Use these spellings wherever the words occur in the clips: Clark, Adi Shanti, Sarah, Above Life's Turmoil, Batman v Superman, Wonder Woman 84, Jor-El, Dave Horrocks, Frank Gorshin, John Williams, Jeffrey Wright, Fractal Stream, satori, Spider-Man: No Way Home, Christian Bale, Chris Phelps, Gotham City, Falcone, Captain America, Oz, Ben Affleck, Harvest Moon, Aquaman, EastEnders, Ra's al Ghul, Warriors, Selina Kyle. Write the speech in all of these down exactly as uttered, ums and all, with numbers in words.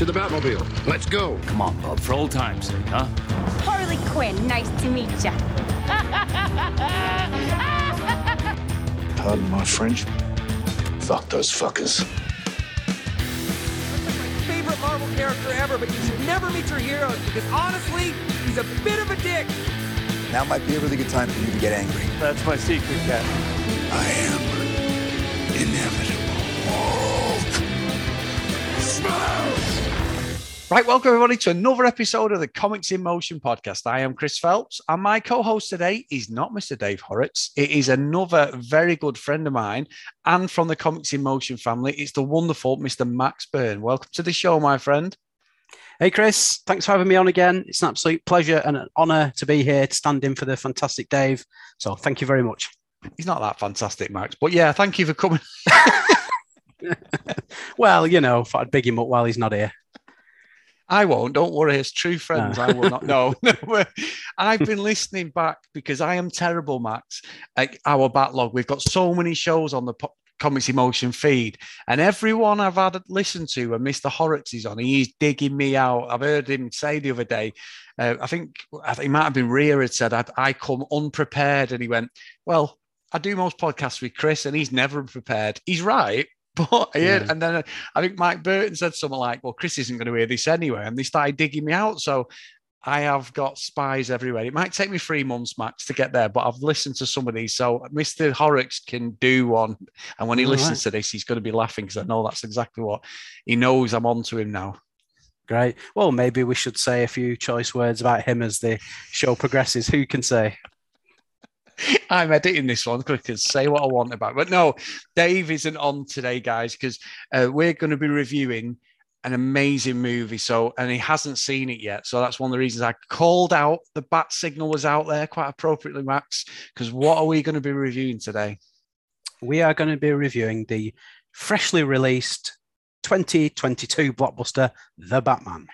to the Batmobile. Let's go. Come on, Bob, for old time's sake, huh? Harley Quinn, nice to meet ya. Pardon my French. Fuck those fuckers. That's my favorite Marvel character ever, but you should never meet your heroes because honestly, he's a bit of a dick. Now might be a really good time for you to get angry. That's my secret, Cat. I am inevitable. Smash! Right, welcome everybody to another episode of the Comics in Motion podcast. I am Chris Phelps, and my co-host today is not Mister Dave Horrocks. It is another very good friend of mine, and from the Comics in Motion family, it's the wonderful Mister Max Byrne. Welcome to the show, my friend. Hey, Chris. Thanks for having me on again. It's an absolute pleasure and an honour to be here to stand in for the fantastic Dave. So thank you very much. He's not that fantastic, Max. But yeah, thank you for coming. Well, you know, if I'd big him up while he's not here. I won't. Don't worry. It's true friends. No. I will not. No. I've been listening back because I am terrible, Max. Like our backlog. We've got so many shows on the podcast. Comics Emotion feed, and everyone I've had listened to and Mister Horrocks is on, he's digging me out. I've heard him say the other day, uh, I think I think it might have been Rhea had said, I, I come unprepared, and he went, well, I do most podcasts with Chris and he's never prepared. He's right. But I heard, yeah. And then I think Mike Burton said something like, well, Chris isn't going to hear this anyway, and they started digging me out. So I have got spies everywhere. It might take me three months, Max, to get there, but I've listened to some of these. So Mister Horrocks can do one. And when he All listens right. to this, he's going to be laughing because I know that's exactly what he knows. I'm on to him now. Great. Well, maybe we should say a few choice words about him as the show progresses. Who can say? I'm editing this one because I can say what I want about it. But no, Dave isn't on today, guys, because uh, we're going to be reviewing an amazing movie, so and he hasn't seen it yet, so that's one of the reasons I called out the bat signal was out there quite appropriately, Max, because what are we going to be reviewing today? We are going to be reviewing the freshly released twenty twenty-two blockbuster The Batman.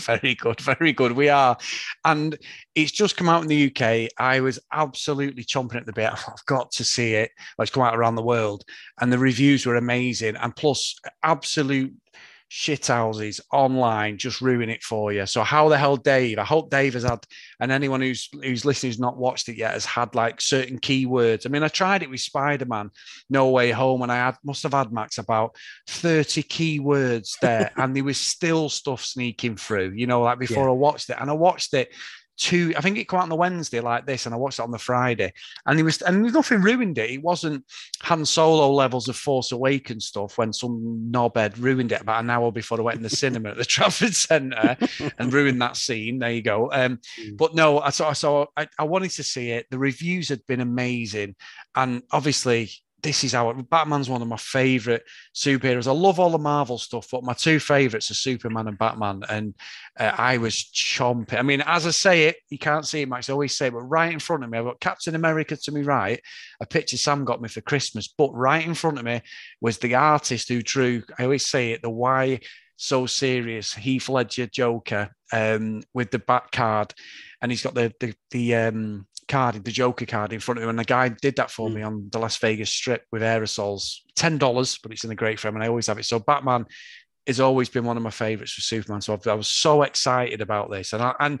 Very good, very good. We are, and it's just come out in the U K. I was absolutely chomping at the bit. I've got to see it. Well, it's come out around the world, and the reviews were amazing. And plus, absolute shithouses online just ruin it for you. So how the hell, Dave? I hope Dave has had, and anyone who's who's listening who's not watched it yet has had like certain keywords. I mean, I tried it with Spider-Man: No Way Home, and I had, must have had, Max, about thirty keywords there, and there was still stuff sneaking through. You know, like before yeah. I watched it, and I watched it two. I think it came out on the Wednesday like this, and I watched it on the Friday, and it was, and nothing ruined it. It wasn't Han Solo levels of Force Awakens stuff when some knobhead ruined it about an hour before I went in the cinema at the Trafford Center and ruined that scene. There you go. Um, mm. But no, I saw, I saw, I, I wanted to see it. The reviews had been amazing, and obviously this is how it, Batman's one of my favorite superheroes. I love all the Marvel stuff, but my two favorites are Superman and Batman. And uh, I was chomping. I mean, as I say it, you can't see it, Max. I always say it, but right in front of me, I've got Captain America to me right, a picture Sam got me for Christmas. But right in front of me was the artist who drew, I always say it, the why so serious Heath Ledger Joker um, with the bat card. And he's got the, the, the, um, card, the Joker card in front of him, and the guy did that for mm. me on the Las Vegas Strip with aerosols, ten dollars, but it's in a great frame, and I always have it. So Batman has always been one of my favorites for Superman, so I've, I was so excited about this, and I, and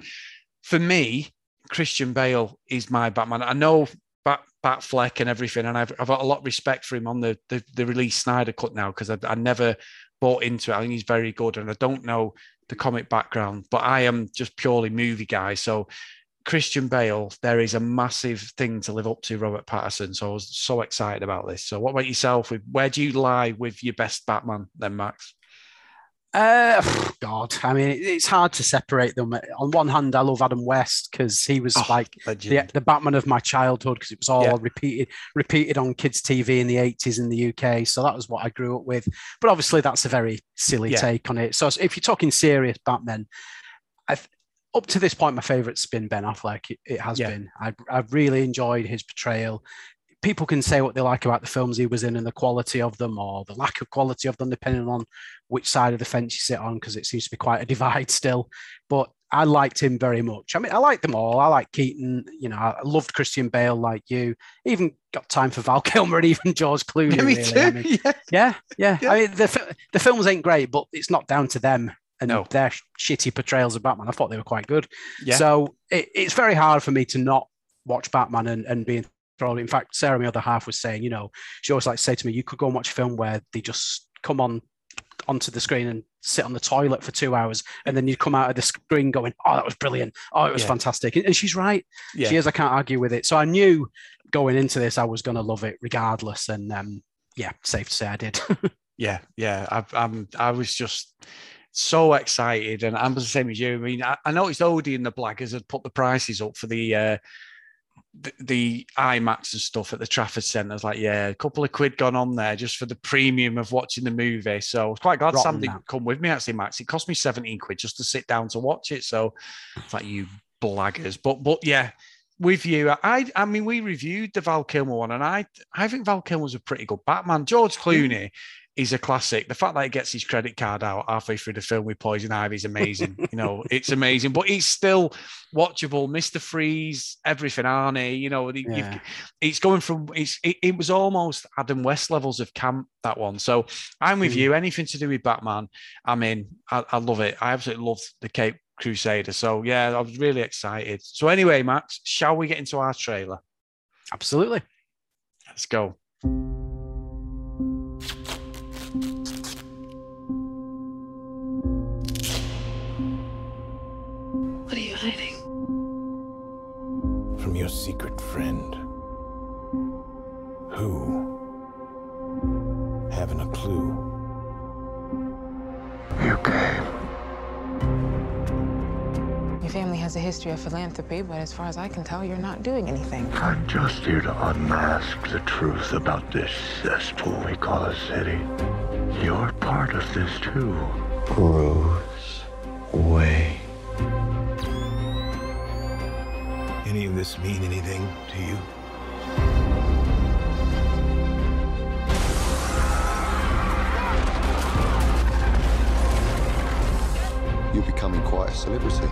for me, Christian Bale is my Batman. I know Bat, Batfleck and everything, and I've, I've got a lot of respect for him on the, the, the release Snyder cut now, because I, I never bought into it. I think he's very good, and I don't know the comic background, but I am just purely movie guy, so Christian Bale, there is a massive thing to live up to Robert Pattinson. So I was so excited about this. So what about yourself? Where do you lie with your best Batman then, Max? Uh, God, I mean, it's hard to separate them. On one hand, I love Adam West because he was oh, like the, the Batman of my childhood, because it was all yeah. repeated repeated on kids' T V in the eighties in the U K. So that was what I grew up with. But obviously, that's a very silly yeah. take on it. So if you're talking serious Batman, I th- up to this point, my favourite's been Ben Affleck. It, it has yeah. been. I, I've really enjoyed his portrayal. People can say what they like about the films he was in and the quality of them or the lack of quality of them, depending on which side of the fence you sit on, because it seems to be quite a divide still. But I liked him very much. I mean, I like them all. I like Keaton. You know, I loved Christian Bale, like you. Even got time for Val Kilmer and even George Clooney. Yeah, me really. too. I mean, yeah. yeah, yeah. I mean, the the films ain't great, but it's not down to them and no. their shitty portrayals of Batman. I thought they were quite good. Yeah. So it, it's very hard for me to not watch Batman and, and be enthralled. In fact, Sarah, my other half, was saying, you know, she always likes to say to me, you could go and watch a film where they just come on onto the screen and sit on the toilet for two hours and then you come out of the screen going, oh, that was brilliant. Oh, it was yeah. fantastic. And she's right. Yeah. She is. I can't argue with it. So I knew going into this, I was going to love it regardless. And um, yeah, safe to say I did. yeah. Yeah. I, I'm, I was just so excited. And I'm the same as you. I mean, I, I noticed Odie and the Blaggers had put the prices up for the, uh, The, the IMAX and stuff at the Trafford Center. I was like, yeah, a couple of quid gone on there just for the premium of watching the movie. So I was quite glad Sam didn't come with me, actually, Max. It cost me seventeen quid just to sit down to watch it. So it's like, you blaggers. But but yeah, with you, I I mean, we reviewed the Val Kilmer one, and I, I think Val Kilmer was a pretty good Batman. George Clooney is a classic. The fact that he gets his credit card out halfway through the film with poison ivy is amazing. You know, it's amazing, but it's still watchable. Mister Freeze, everything, Arnie. You know, yeah. it's going from it's. It, it was almost Adam West levels of camp, that one. So I'm with mm. you. Anything to do with Batman, I'm in. I, I love it. I absolutely love the Cape Crusader. So yeah, I was really excited. So anyway, Max, shall we get into our trailer? Absolutely. Let's go. Your secret friend, who haven't a clue. You came. Your family has a history of philanthropy, but as far as I can tell, you're not doing anything. I'm just here to unmask the truth about this cesspool we call a city. You're part of this too. Bruce Wayne. Any of this mean anything to you? You're becoming quite a celebrity.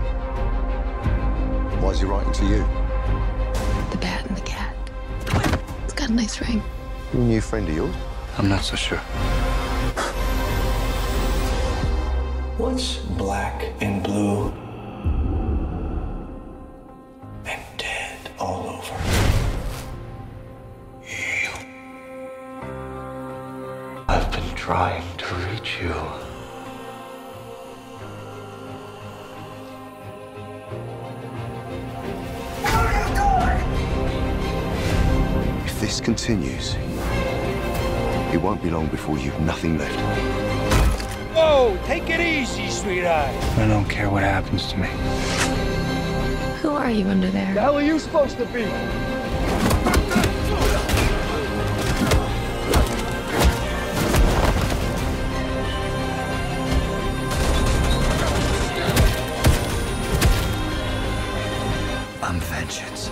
Why is he writing to you? The bat and the cat. It's got a nice ring. You a new friend of yours? I'm not so sure. What's black and blue? All over. You. I've been trying to reach you. Where are you going? If this continues, it won't be long before you've nothing left. Whoa, take it easy, sweetheart. I don't care what happens to me. Who are you under there? The hell are you supposed to be? I'm vengeance.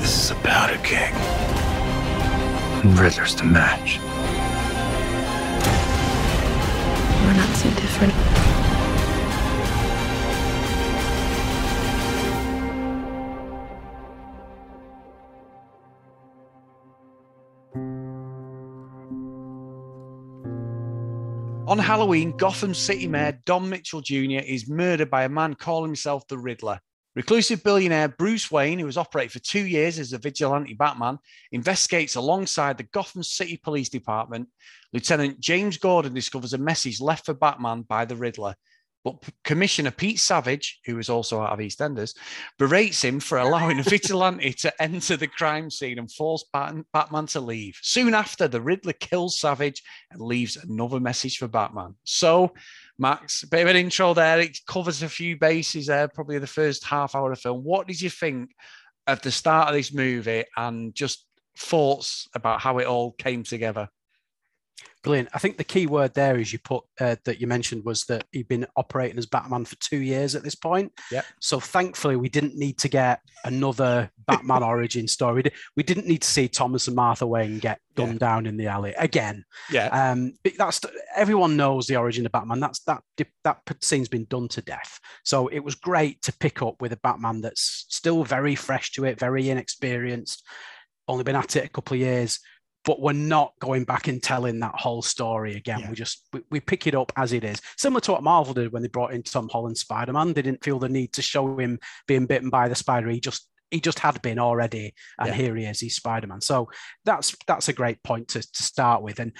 This is a powder keg. And Riddler's to match. We're not so different. On Halloween, Gotham City Mayor Don Mitchell Junior is murdered by a man calling himself the Riddler. Reclusive billionaire Bruce Wayne, who has operated for two years as a vigilante Batman, investigates alongside the Gotham City Police Department. Lieutenant James Gordon discovers a message left for Batman by the Riddler. But Commissioner Pete Savage, who is also out of EastEnders, berates him for allowing a vigilante to enter the crime scene and force Bat- Batman to leave. Soon after, the Riddler kills Savage and leaves another message for Batman. So, Max, a bit of an intro there. It covers a few bases there, probably the first half hour of the film. What did you think at the start of this movie and just thoughts about how it all came together? Brilliant. I think the key word there is you put uh, that you mentioned was that he'd been operating as Batman for two years at this point. Yeah. So thankfully, we didn't need to get another Batman origin story. We didn't need to see Thomas and Martha Wayne get gunned yeah. down in the alley again. Yeah. Um. That's everyone knows the origin of Batman. That's that that scene's been done to death. So it was great to pick up with a Batman that's still very fresh to it, very inexperienced, only been at it a couple of years. But we're not going back and telling that whole story again. Yeah. We just we, we pick it up as it is. Similar to what Marvel did when they brought in Tom Holland's Spider-Man. They didn't feel the need to show him being bitten by the spider. He just he just had been already, and yeah. here he is, he's Spider-Man. So that's that's a great point to, to start with. And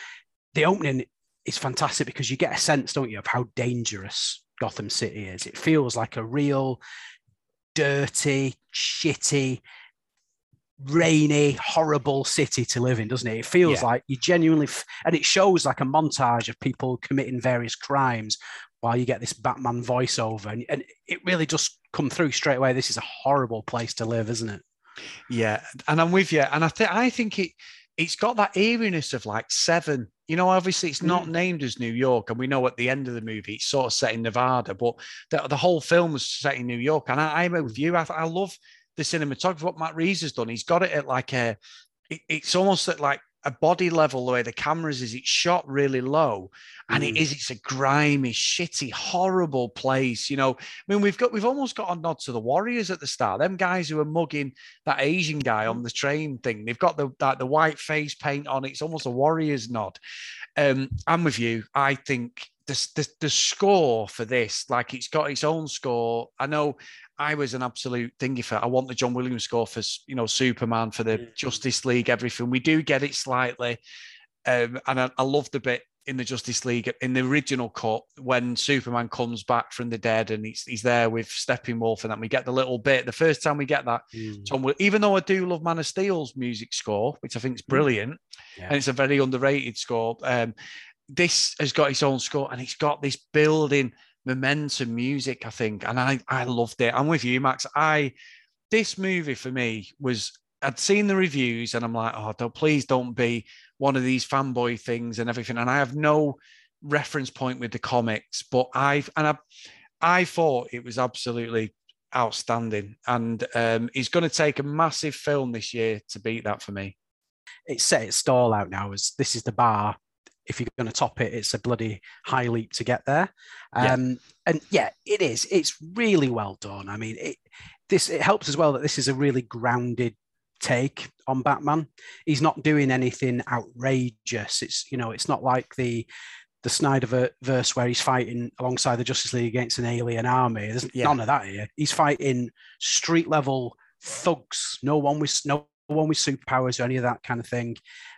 the opening is fantastic because you get a sense, don't you, of how dangerous Gotham City is. It feels like a real dirty, shitty, rainy, horrible city to live in, doesn't it? It feels yeah. like you genuinely, f- and it shows like a montage of people committing various crimes while you get this Batman voiceover, and, and it really just come through straight away. This is a horrible place to live, isn't it? Yeah, and I'm with you, and I think I think it it's got that eeriness of like Seven. You know, obviously it's not named as New York, and we know at the end of the movie it's sort of set in Nevada, but the, the whole film was set in New York. And I, I'm with you. I, I love. The cinematography, what Matt Reeves has done, he's got it at like a, it, it's almost at like a body level, the way the cameras is, it's shot really low, and mm. it is, it's a grimy, shitty, horrible place, you know. I mean, we've got, we've almost got a nod to the Warriors at the start, them guys who are mugging that Asian guy on the train thing, they've got the, that, the white face paint on, it's almost a Warriors nod. Um, I'm with you, I think. The, the, the score for this, like it's got its own score. I know I was an absolute thingy for, I want the John Williams score for, you know, Superman, for the yeah. Justice League, everything. We do get it slightly. Um, and I, I love the bit in the Justice League, in the original cut, when Superman comes back from the dead and he's, he's there with Steppenwolf, and then we get the little bit. The first time we get that, mm. Tom, even though I do love Man of Steel's music score, which I think is brilliant, yeah. and it's a very underrated score, um, this has got its own score, and it's got this building momentum music, I think. And I, I loved it. I'm with you, Max. I, this movie for me was, I'd seen the reviews and I'm like, oh, don't, please don't be one of these fanboy things and everything. And I have no reference point with the comics, but I've, and I, I thought it was absolutely outstanding. And um, it's going to take a massive film this year to beat that for me. It's set its stall out now as this is the bar. If you're going to top it, it's a bloody high leap to get there. Um, yeah. And yeah, it is. It's really well done. I mean, it, this it helps as well that this is a really grounded take on Batman. He's not doing anything outrageous. It's, you know, it's not like the the Snyderverse where he's fighting alongside the Justice League against an alien army. There's yeah. none of that here. He's fighting street level thugs. No one with no. one with superpowers or any of that kind of thing.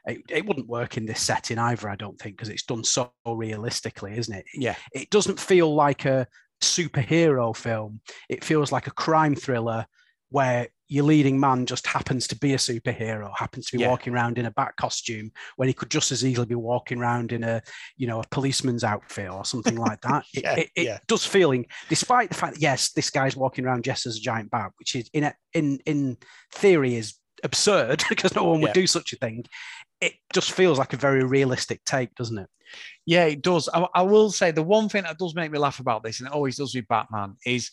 It, it wouldn't work in this setting either, I don't think, because it's done so realistically, isn't it? Yeah. It doesn't feel like a superhero film. It feels like a crime thriller where your leading man just happens to be a superhero, happens to be yeah. walking around in a bat costume when he could just as easily be walking around in a, you know, a policeman's outfit or something like that. It, yeah, it, it yeah. does feeling, despite the fact that, yes, this guy's walking around dressed as a giant bat, which is in a, in in theory is absurd because no one would yeah. do such a thing. It just feels like a very realistic take, doesn't it? Yeah, it does. I, I will say the one thing that does make me laugh about this, and it always does with Batman, is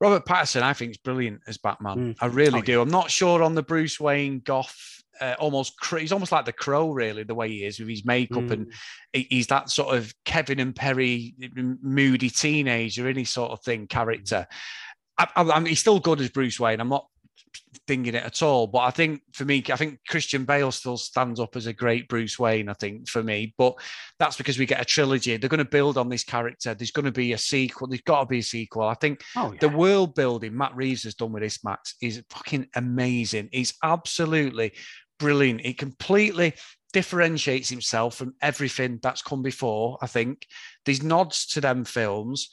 Robert Pattinson. I think is brilliant as Batman. Mm. I really oh, do. Yeah. I'm not sure on the Bruce Wayne goth. Uh, almost, he's almost like the Crow, really, the way he is with his makeup, mm. and he's that sort of Kevin and Perry moody teenager, any sort of thing character. I, I, I mean, he's still good as Bruce Wayne. I'm not dinging it at all, but I think for me, I think Christian Bale still stands up as a great Bruce Wayne, I think, for me. But that's because we get a trilogy. They're going to build on this character. There's going to be a sequel. There's got to be a sequel. I think oh, yeah. the world building Matt Reeves has done with this, Max, is fucking amazing. He's absolutely brilliant. He completely differentiates himself from everything that's come before, I think. There's nods to them films.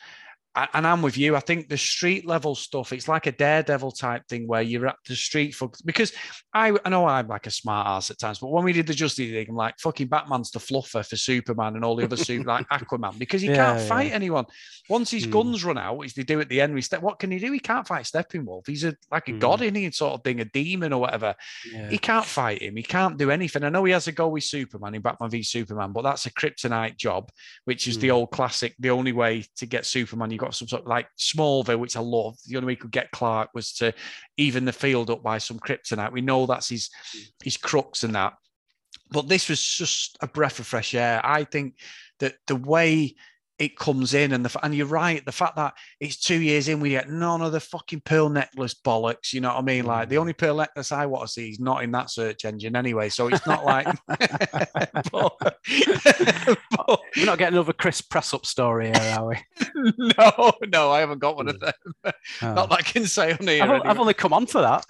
and I'm with you. I think the street level stuff, it's like a Daredevil type thing where you're at the street for, because I, I know I'm like a smart ass at times, but when we did the Justice League, I'm like, fucking Batman's the fluffer for Superman and all the other super, like Aquaman, because he yeah, can't yeah. fight anyone. Once his mm. guns run out, which they do at the end, step, what can he do? He can't fight Steppenwolf. He's a, like a mm. god, isn't he? Sort of thing, a demon or whatever. Yeah. He can't fight him. He can't do anything. I know he has a go with Superman in Batman v Superman, but that's a kryptonite job, which is mm. the old classic, the only way to get Superman. You got some sort of like Smallville, which I love. The only way he could get Clark was to even the field up by some kryptonite. We know that's his his crux and that. But this was just a breath of fresh air. I think that the way it comes in, and the and you're right, the fact that it's two years in, we get none of the fucking pearl necklace bollocks. You know what I mean? Like, the only pearl necklace I want to see is not in that search engine anyway. So it's not like but, but, we're not getting another Chris press-up story here, are we? no, no, I haven't got one of them. Oh. Not that I can say on here. I've, anyway. I've only come on for that.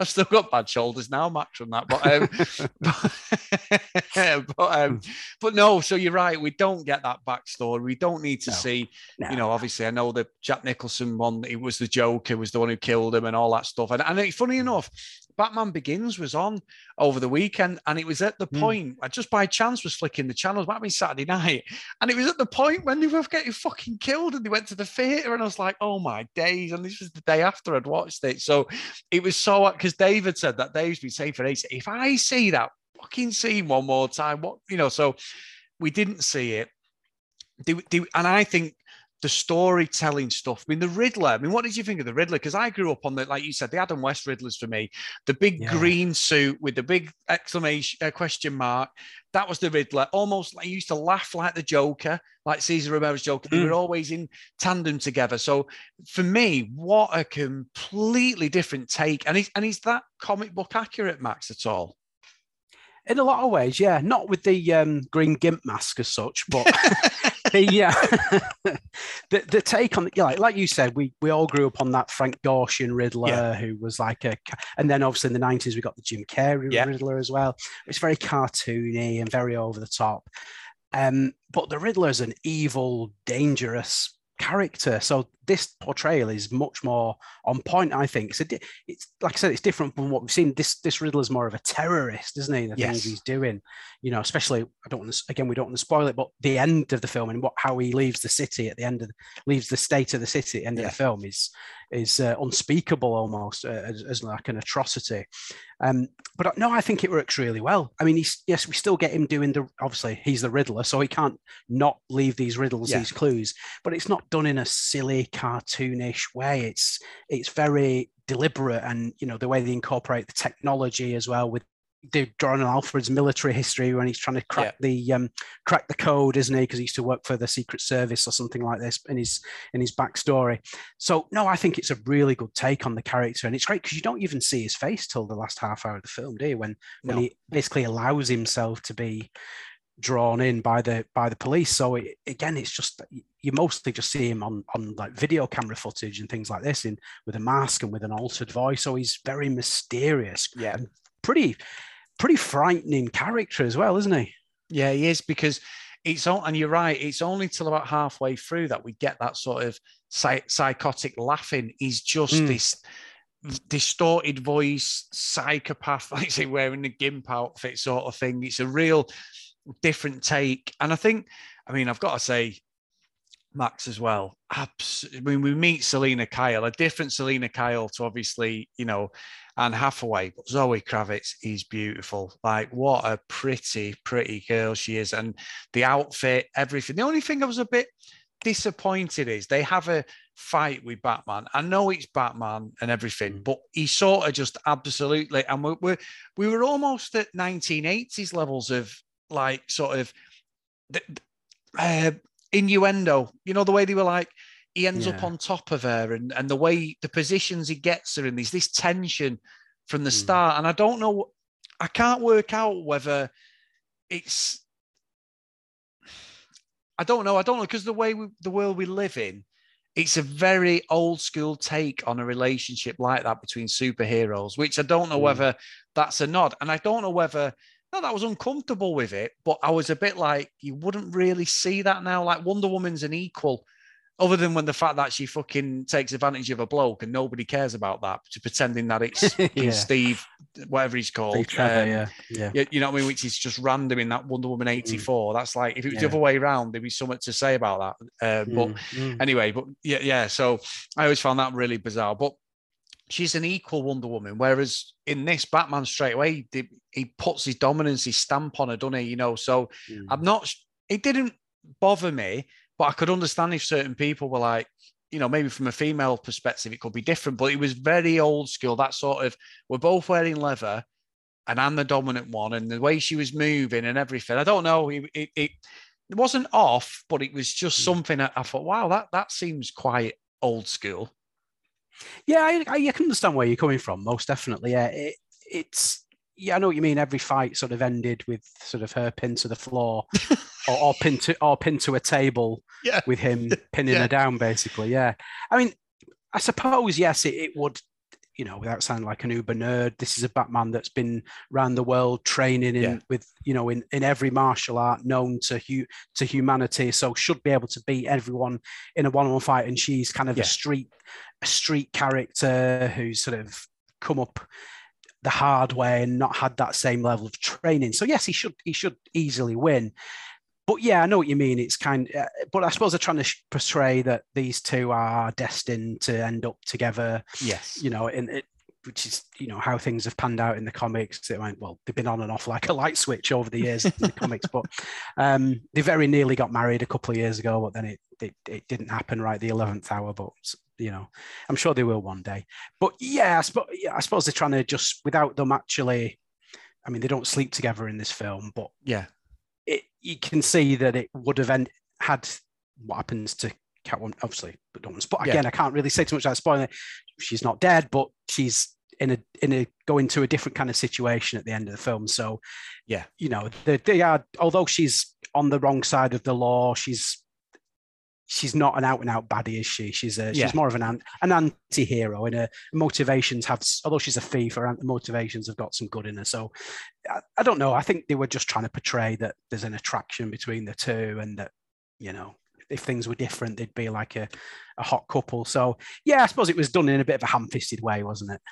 I've still got bad shoulders now, Max, from that. But um, but, but, um, but no, so you're right. We don't get that backstory. We don't need to no. see, no. you know, obviously, I know the Jack Nicholson one, it was the Joker, was the one who killed him and all that stuff. And, and funny enough, Batman Begins was on over the weekend, and it was at the point, mm. I just by chance was flicking the channels, might be Saturday night, and it was at the point when they were getting fucking killed and they went to the theatre, and I was like, oh my days, and this was the day after I'd watched it. So it was so, because David said that, Dave's been saying for ages, if I see that fucking scene one more time, what, you know, so we didn't see it. They, they, and I think the storytelling stuff. I mean, the Riddler. I mean, what did you think of the Riddler? Because I grew up on the, like you said, the Adam West Riddlers for me. The big yeah. green suit with the big exclamation uh, question mark. That was the Riddler. Almost like, I used to laugh like the Joker, like Cesar Romero's Joker. They mm. were always in tandem together. So for me, what a completely different take. And is, and is that comic book accurate, Max, at all? In a lot of ways, yeah. Not with the um, green gimp mask as such, but the, yeah, the the take on, yeah, like, like you said, we we all grew up on that Frank Gorshin Riddler, yeah. who was like a, and then obviously in the nineties we got the Jim Carrey yeah. Riddler as well. It's very cartoony and very over the top, um, but the Riddler is an evil, dangerous character. So this portrayal is much more on point, I think. So it's, it's like I said, it's different from what we've seen. This this Riddler is more of a terrorist, isn't he? The yes. things he's doing, you know, especially, I don't want to, again, we don't want to spoil it, but the end of the film and what how he leaves the city at the end of leaves the state of the city at the end yeah. of the film is is uh, unspeakable almost, uh, as, as like an atrocity. Um, but no, I think it works really well. I mean, he's, yes, we still get him doing the, obviously he's the Riddler, so he can't not leave these riddles, yeah. these clues. But it's not done in a silly, cartoonish way. It's it's very deliberate, and you know the way they incorporate the technology as well. With they're drawing on Alfred's military history when he's trying to crack yeah. the um, crack the code, isn't he? Because he used to work for the Secret Service or something like this in his in his backstory. So no, I think it's a really good take on the character, and it's great because you don't even see his face till the last half hour of the film, do you? When when no. he basically allows himself to be drawn in by the by the police. So it, again, it's just you mostly just see him on on like video camera footage and things like this, in with a mask and with an altered voice. So he's very mysterious, yeah, and pretty pretty frightening character as well, isn't he? Yeah, he is, because it's all, and you're right, it's only till about halfway through that we get that sort of psych, psychotic laughing. He's just mm. this distorted voice psychopath, like say wearing the gimp outfit sort of thing. It's a real different take. And I think, I mean, I've got to say, Max as well, abs- I mean, we meet Selina Kyle, a different Selina Kyle to obviously, you know, Anne Hathaway, but Zoe Kravitz is beautiful. Like, what a pretty, pretty girl she is. And the outfit, everything. The only thing I was a bit disappointed is they have a fight with Batman. I know it's Batman and everything, but he sort of just absolutely, and we we're, we were almost at nineteen eighties levels of, like, sort of uh, innuendo, you know, the way they were like, he ends yeah. up on top of her, and, and the way the positions he gets her in, there's this tension from the mm. start. And I don't know, I can't work out whether it's, I don't know, I don't know, because the way we, the world we live in, it's a very old school take on a relationship like that between superheroes, which I don't know mm. whether that's a nod. And I don't know whether not that I was uncomfortable with it, but I was a bit like, you wouldn't really see that now. Like, Wonder Woman's an equal, other than when the fact that she fucking takes advantage of a bloke and nobody cares about that, to pretending that it's yeah. Steve, whatever he's called. Steve Trevor, um, yeah. yeah. You, you know what I mean? Which is just random in that Wonder Woman eighty-four. Mm. That's like, if it was yeah. the other way around, there'd be something to say about that. Uh, mm. But mm. anyway, but yeah, yeah. So I always found that really bizarre. But she's an equal Wonder Woman, whereas in this, Batman straight away, he, he puts his dominance, his stamp on her, doesn't he? You know, so mm. I'm not, it didn't bother me. But I could understand if certain people were like, you know, maybe from a female perspective, it could be different. But it was very old school, that sort of, we're both wearing leather and I'm the dominant one. And the way she was moving and everything, I don't know. It it, it wasn't off, but it was just something that I thought, wow, that, that seems quite old school. Yeah, I, I can understand where you're coming from, most definitely. Yeah, it, it's... Yeah, I know what you mean. Every fight sort of ended with sort of her pinned to the floor or, or pinned to or pinned to a table yeah. with him pinning yeah. her down, basically. Yeah. I mean, I suppose, yes, it, it would, you know, without sounding like an uber nerd, this is a Batman that's been around the world training in yeah. with, you know, in, in every martial art known to hu- to humanity. So should be able to beat everyone in a one-on-one fight. And she's kind of yeah. a street, a street character who's sort of come up the hard way and not had that same level of training. So yes, he should he should easily win. But yeah, I know what you mean. It's kind of, but I suppose they're trying to portray that these two are destined to end up together. Yes, you know, and it, which is, you know, how things have panned out in the comics. It went, well, they've been on and off like a light switch over the years in the comics, but um, they very nearly got married a couple of years ago, but then it it, it didn't happen right the eleventh hour, but you know, I'm sure they will one day. But yeah I, suppose, yeah, I suppose they're trying to just, without them actually, I mean, they don't sleep together in this film, but yeah, it, you can see that it would have end, had what happens to Catwoman, obviously, but don't but again, yeah. I can't really say too much about spoiling it. She's not dead, but she's in a in a going to a different kind of situation at the end of the film. So yeah, you know, they, they are, although she's on the wrong side of the law, she's She's not an out-and-out baddie, is she? She's a, she's yeah. more of an an, an anti-hero, and her motivations have, although she's a thief, her motivations have got some good in her. So I, I don't know. I think they were just trying to portray that there's an attraction between the two, and that, you know, if things were different, they'd be like a, a hot couple. So yeah, I suppose it was done in a bit of a ham-fisted way, wasn't it?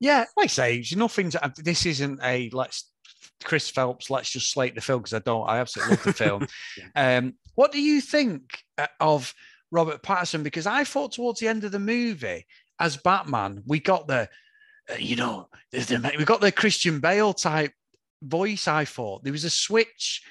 Yeah, like I say, there's nothing to, this isn't a let's Chris Phelps, let's just slate the film, because I don't, I absolutely love the film. yeah. Um, what do you think of Robert Pattinson? Because I thought towards the end of the movie, as Batman, we got the, uh, you know, the, the, we got the Christian Bale type voice, I thought. There was a switch.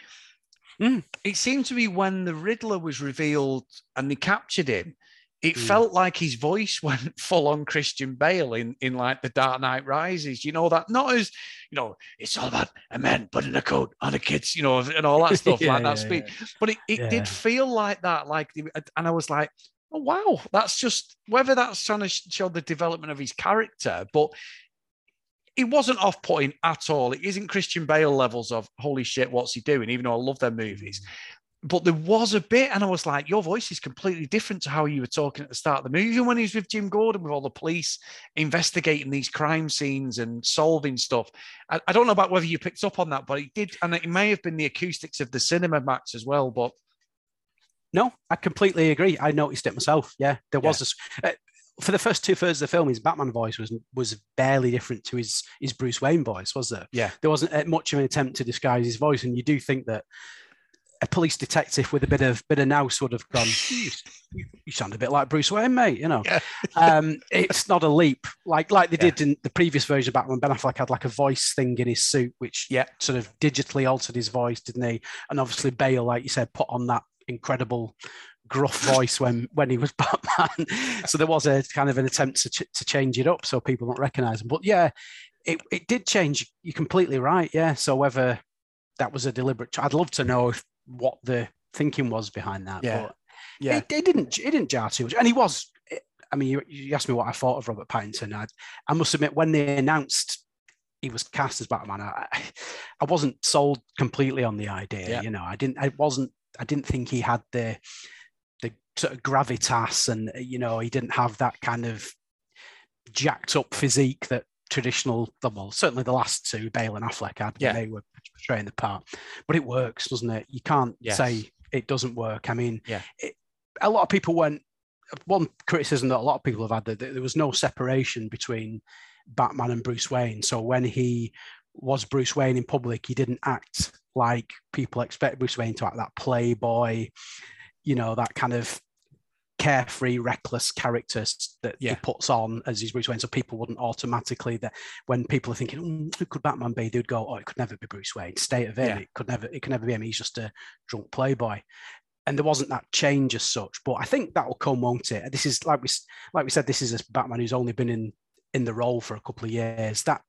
Mm. It seemed to be when the Riddler was revealed and they captured him, it mm. felt like his voice went full on Christian Bale in, in like The Dark Knight Rises, you know, that not as, you know, it's all about a man putting a coat on the kids, you know, and all that stuff yeah, like that yeah, speech. Yeah. But it, it yeah. did feel like that, like, and I was like, oh, wow, that's just, whether that's trying to show the development of his character, but it wasn't off-putting at all. It isn't Christian Bale levels of, holy shit, what's he doing? Even though I love their movies. Mm. But there was a bit, and I was like, your voice is completely different to how you were talking at the start of the movie. Even when he was with Jim Gordon, with all the police investigating these crime scenes and solving stuff. I, I don't know about whether you picked up on that, but it did. And it may have been the acoustics of the cinema, Max, as well. But no, I completely agree. I noticed it myself. Yeah, there was yeah. a... Uh, for the first two thirds of the film, his Batman voice was was barely different to his his Bruce Wayne voice, was there? Yeah. There wasn't much of an attempt to disguise his voice. And you do think that a police detective with a bit of bit of nous would have gone, you sound a bit like Bruce Wayne, mate, you know. Yeah. um, it's not a leap. Like like they yeah. did in the previous version of Batman, Ben Affleck had like a voice thing in his suit, which yeah. sort of digitally altered his voice, didn't he? And obviously Bale, like you said, put on that incredible gruff voice when, when he was Batman. So there was a kind of an attempt to, ch- to change it up so people don't recognise him. But yeah, it, it did change. You're completely right, yeah. So whether that was a deliberate... Ch- I'd love to know if what the thinking was behind that, yeah, but yeah, it, it didn't it didn't jar too much. And he was, it, I mean, you, you asked me what I thought of Robert Pattinson. I, I must admit, when they announced he was cast as Batman, I, I wasn't sold completely on the idea. Yeah. You know, I didn't, I wasn't, I didn't think he had the the sort of gravitas, and you know, he didn't have that kind of jacked up physique that traditional, well, certainly the last two, Bale and Affleck had, yeah. they were portraying the part. But it works, doesn't it? You can't yes. say it doesn't work. I mean, yeah. it, a lot of people went, one criticism that a lot of people have had, that there was no separation between Batman and Bruce Wayne. So when he was Bruce Wayne in public, he didn't act like people expect Bruce Wayne to act, that playboy, you know, that kind of carefree, reckless character that yeah. he puts on as his Bruce Wayne. So people wouldn't automatically, that when people are thinking, oh, who could Batman be? They'd go, oh, it could never be Bruce Wayne. State of it. Yeah. It could never, it could never be him. He's just a drunk playboy. And there wasn't that change as such, but I think that will come, won't it? This is like we, like we said, this is a Batman who's only been in, in the role for a couple of years. That,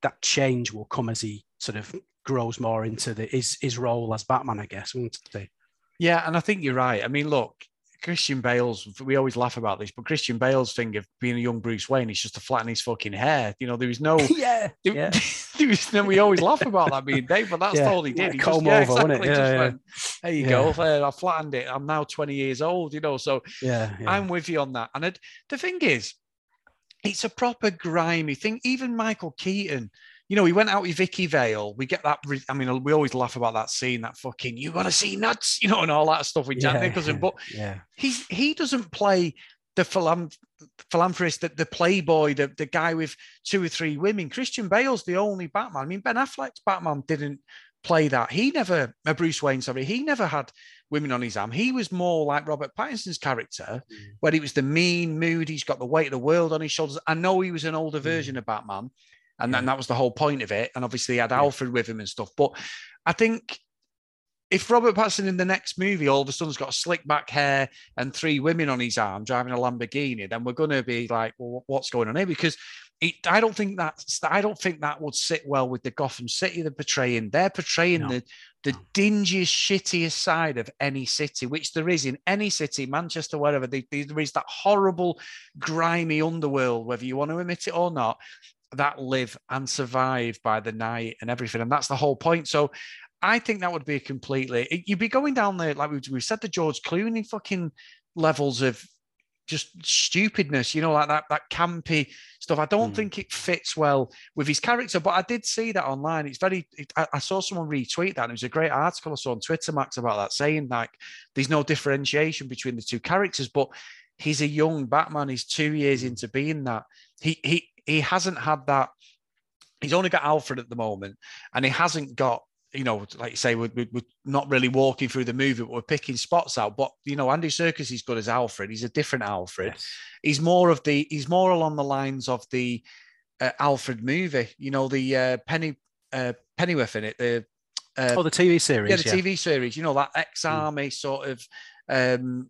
that change will come as he sort of grows more into the, his, his role as Batman, I guess. Wouldn't it? Yeah. And I think you're right. I mean, look, Christian Bale's, we always laugh about this, but Christian Bale's thing of being a young Bruce Wayne is just to flatten his fucking hair. You know, there was no, yeah, there, yeah. there was no, we always laugh about that being Dave, but that's yeah. all he did. He comb just, over, yeah, exactly, wasn't it? Yeah, just yeah. went, there you yeah. go. I flattened it. I'm now twenty years old, you know, so yeah, yeah. I'm with you on that. And it, the thing is, it's a proper grimy thing. Even Michael Keaton, you know, he went out with Vicky Vale. We get that. I mean, we always laugh about that scene, that fucking, you want to see nuts, you know, and all that stuff with Jack yeah, Nicholson. But yeah. he's, he doesn't play the philan- philanthropist, the, the playboy, the, the guy with two or three women. Christian Bale's the only Batman. I mean, Ben Affleck's Batman didn't play that. He never, uh, Bruce Wayne, sorry, he never had women on his arm. He was more like Robert Pattinson's character, mm. where he was the mean, moody, he's got the weight of the world on his shoulders. I know he was an older mm. version of Batman. And then that was the whole point of it. And obviously he had Alfred with him and stuff. But I think if Robert Pattinson in the next movie all of a sudden's got slick back hair and three women on his arm driving a Lamborghini, then we're going to be like, well, what's going on here? Because it, I don't think that's, I don't think that would sit well with the Gotham City they're portraying. They're portraying no. the the dingiest, shittiest side of any city, which there is in any city, Manchester, wherever. They, they, there is that horrible, grimy underworld, whether you want to admit it or not, that live and survive by the night and everything. And that's the whole point. So I think that would be a completely, you'd be going down there, like we said, the George Clooney fucking levels of just stupidness, you know, like that, that campy stuff. I don't mm. think it fits well with his character, but I did see that online. It's very, it, I, I saw someone retweet that, and it was a great article I saw on Twitter, Max, about that, saying like, there's no differentiation between the two characters, but he's a young Batman. He's two years into being that. He, he, He hasn't had that. He's only got Alfred at the moment, and he hasn't got, you know, like you say, we're, we're not really walking through the movie, but we're picking spots out. But, you know, Andy Serkis is good as Alfred. He's a different Alfred. Yes. He's more of the, he's more along the lines of the uh, Alfred movie, you know, the uh, Penny uh, Pennyworth in it. The, uh, oh, the T V series. Yeah, the yeah. T V series, you know, that ex-army mm. sort of, um,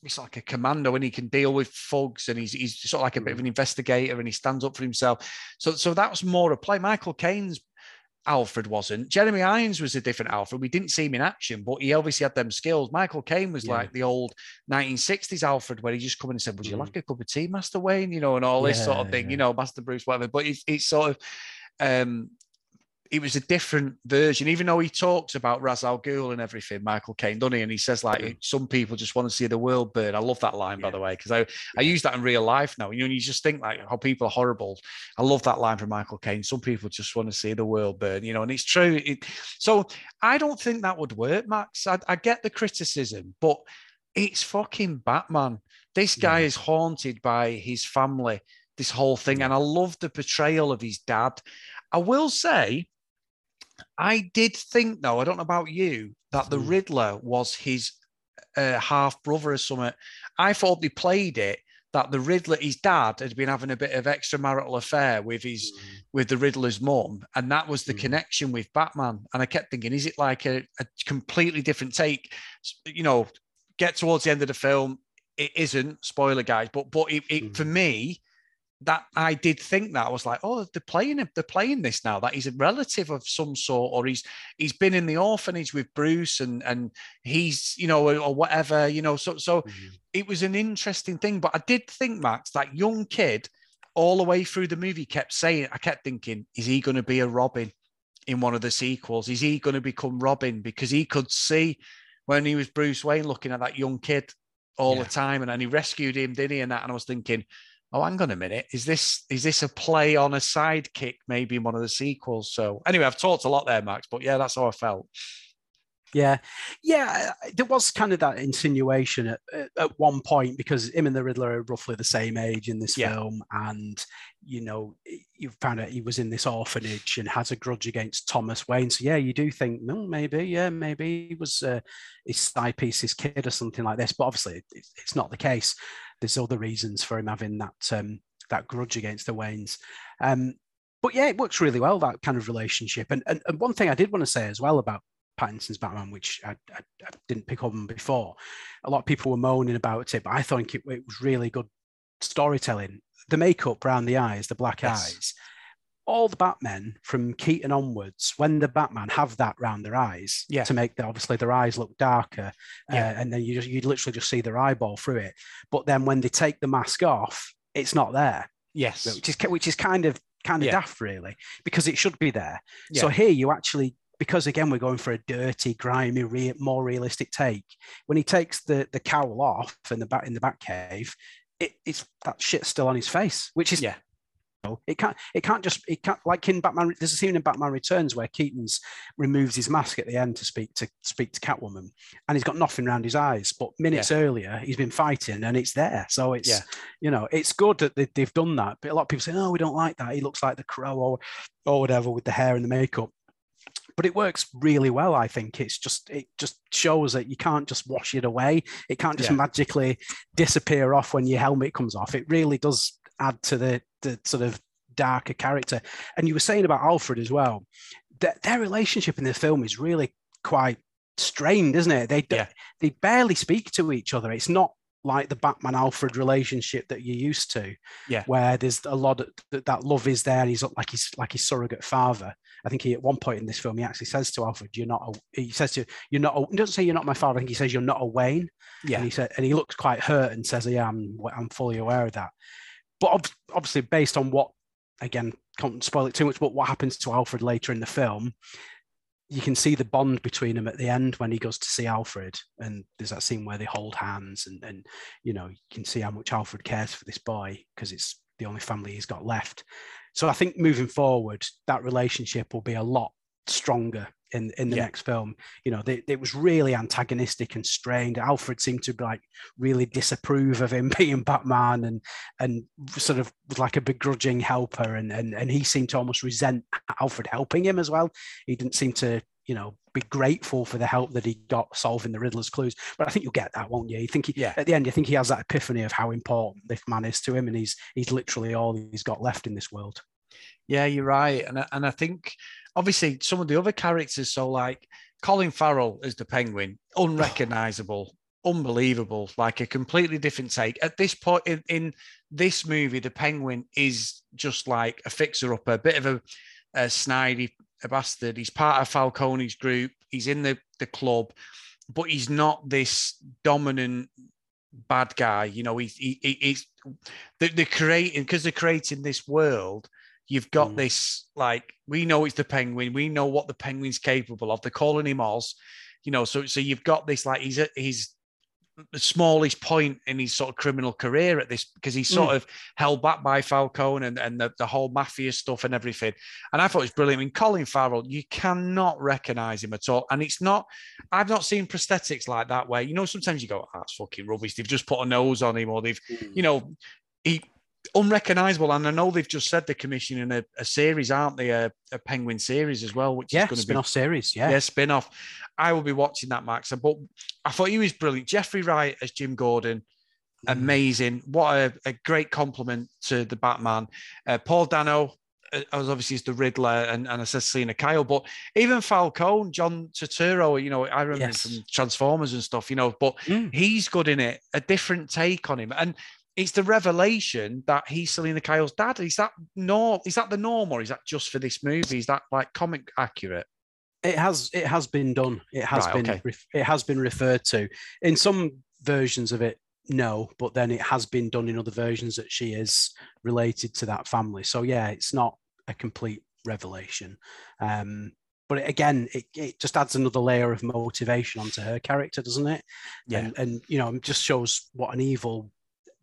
he's like a commando, and he can deal with thugs, and he's he's sort of like a bit of an investigator, and he stands up for himself. So so that was more a play. Michael Caine's Alfred wasn't. Jeremy Irons was a different Alfred. We didn't see him in action, but he obviously had them skills. Michael Caine was yeah. like the old nineteen sixties Alfred, where he just come in and said, would you like a cup of tea, Master Wayne? You know, and all this yeah, sort of thing, yeah. you know, Master Bruce, whatever. But it's, it's sort of... um it was a different version, even though he talks about Ra's al Ghul and everything, Michael Caine, doesn't he? And he says, like, some people just want to see the world burn. I love that line, yeah. by the way, because I, yeah. I use that in real life now. You know, you just think, like, how people are horrible. I love that line from Michael Caine. Some people just want to see the world burn, you know, and it's true. It, so I don't think that would work, Max. I, I get the criticism, but it's fucking Batman. This guy yeah. is haunted by his family, this whole thing. Yeah. And I love the portrayal of his dad. I will say, I did think, though, I don't know about you, that the Riddler was his uh, half-brother or something. I thought they played it, that the Riddler, his dad, had been having a bit of extramarital affair with his mm. with the Riddler's mum, and that was the mm. connection with Batman. And I kept thinking, is it like a, a completely different take? You know, get towards the end of the film, it isn't, spoiler guys, but, but it, it, mm. for me... that I did think that I was like, oh, they're playing him. They're playing this now, that he's a relative of some sort, or he's, he's been in the orphanage with Bruce, and, and he's, you know, or, or whatever, you know, so, so mm-hmm. it was an interesting thing. But I did think, Max, that young kid all the way through the movie kept saying, I kept thinking, is he going to be a Robin in one of the sequels? Is he going to become Robin? Because he could see when he was Bruce Wayne looking at that young kid all yeah. the time. And then he rescued him, didn't he? And that, and I was thinking, oh, hang on a minute, is this is this a play on a sidekick maybe in one of the sequels? So anyway, I've talked a lot there, Max, but yeah, that's how I felt. Yeah, yeah, there was kind of that insinuation at, at one point, because him and the Riddler are roughly the same age in this yeah. film, and you know, you found out he was in this orphanage and has a grudge against Thomas Wayne. So yeah, you do think, no, maybe, yeah, maybe he was uh, his side piece's kid or something like this. But obviously, it's not the case. There's other reasons for him having that um, that grudge against the Waynes. Um, but yeah, it works really well, that kind of relationship. And and, and one thing I did want to say as well about Pattinson's Batman, which I, I, I didn't pick up on before. A lot of people were moaning about it, but I think it, it was really good storytelling. The makeup around the eyes, the black yes. eyes, all the Batmen from Keaton onwards, when the Batman have that round their eyes yeah. to make the, obviously their eyes look darker, yeah. uh, and then you just, you literally just see their eyeball through it. But then when they take the mask off, it's not there. Yes, which is which is kind of kind of yeah. daft, really, because it should be there. Yeah. So here you actually. Because again, we're going for a dirty, grimy, re- more realistic take. When he takes the, the cowl off in the back in the Batcave, it, it's that shit's still on his face, which is yeah. You know, it can't it can't just it can't like in Batman. There's a scene in Batman Returns where Keaton's removes his mask at the end to speak to speak to Catwoman, and he's got nothing around his eyes. But minutes yeah. earlier, he's been fighting, and it's there. So it's yeah. you know, it's good that they, they've done that. But a lot of people say, "Oh, we don't like that. He looks like the Crow or or whatever with the hair and the makeup." But it works really well. I think it's just it just shows that you can't just wash it away. It can't just yeah. magically disappear off when your helmet comes off. It really does add to the, the sort of darker character. And you were saying about Alfred as well. That their relationship in the film is really quite strained, isn't it? They yeah. they barely speak to each other. It's not like the Batman Alfred relationship that you're used to, yeah. where there's a lot of that, that love is there, and he's like his like his surrogate father. I think he at one point in this film he actually says to Alfred, "You're not." A, he says to you're not. A, he doesn't say you're not my father. I think he says you're not a Wayne. Yeah. And he said, and he looks quite hurt and says, "Yeah, I'm I'm fully aware of that." But ob- obviously, based on what, again, can't spoil it too much. But what happens to Alfred later in the film? You can see the bond between them at the end when he goes to see Alfred, and there's that scene where they hold hands, and, and you know, you can see how much Alfred cares for this boy because it's the only family he's got left. So I think moving forward, that relationship will be a lot stronger in, in the yeah. next film. You know, they, it was really antagonistic and strained. Alfred seemed to like really disapprove of him being Batman, and and sort of was like a begrudging helper, and and and he seemed to almost resent Alfred helping him as well. He didn't seem to, you know, be grateful for the help that he got solving the Riddler's clues. But I think you'll get that, won't you? You think he, yeah. at the end, you think he has that epiphany of how important this man is to him, and he's he's literally all he's got left in this world. Yeah, you're right, and I, and I think obviously some of the other characters. So like Colin Farrell as the Penguin, unrecognizable, unbelievable, like a completely different take. At this point in, in this movie, the Penguin is just like a fixer-upper, a bit of a, a snidey a bastard. He's part of Falcone's group. He's in the, the club, but he's not this dominant bad guy. You know, he's he, he, he's they're, they're creating because they're creating this world. You've got mm. this, like, we know it's the Penguin. We know what the Penguin's capable of. They're calling him Oz, you know. So, so you've got this, like, he's at his smallest point in his sort of criminal career at this, because he's sort mm. of held back by Falcone and, and the, the whole mafia stuff and everything. And I thought it was brilliant. I mean, Colin Farrell, you cannot recognize him at all. And it's not, I've not seen prosthetics like that where, you know, sometimes you go, oh, that's fucking rubbish. They've just put a nose on him, or they've, mm. you know, he, unrecognizable. And I know they've just said they're commissioning a, a series, aren't they? A, a Penguin series as well, which yeah, is going to be a spin off series. Yeah. Yeah, spin off. I will be watching that, Max. But I thought he was brilliant. Jeffrey Wright as Jim Gordon, mm. amazing. What a, a great compliment to the Batman. Uh, Paul Dano, uh, obviously, is the Riddler, and, and I said Selina Kyle, but even Falcone, John Turturro, you know, I remember yes. him from Transformers and stuff, you know, but mm. he's good in it, a different take on him. And it's the revelation that he's Selina Kyle's dad. Is that norm? Is that the norm, or is that just for this movie? Is that like comic accurate? It has it has been done. It has right, been okay. it has been referred to in some versions of it. No, but then it has been done in other versions that she is related to that family. So yeah, it's not a complete revelation. Um, But again, it, it just adds another layer of motivation onto her character, doesn't it? Yeah. And, and you know, it just shows what an evil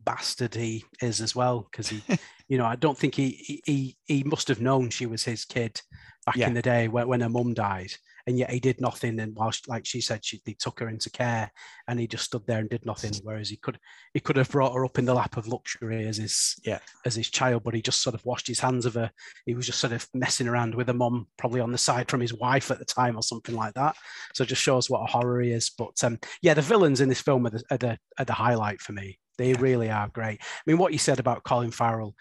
bastard he is as well, because he, you know, I don't think he he he must have known she was his kid back yeah. in the day when, when her mum died, and yet he did nothing. And while, she, like she said, she they took her into care, and he just stood there and did nothing. Whereas he could he could have brought her up in the lap of luxury as his yeah. as his child, but he just sort of washed his hands of her. He was just sort of messing around with her mum, probably on the side from his wife at the time or something like that. So it just shows what a horror he is. But um, yeah, the villains in this film are the are the, are the highlight for me. They really are great. I mean, what you said about Colin Farrell,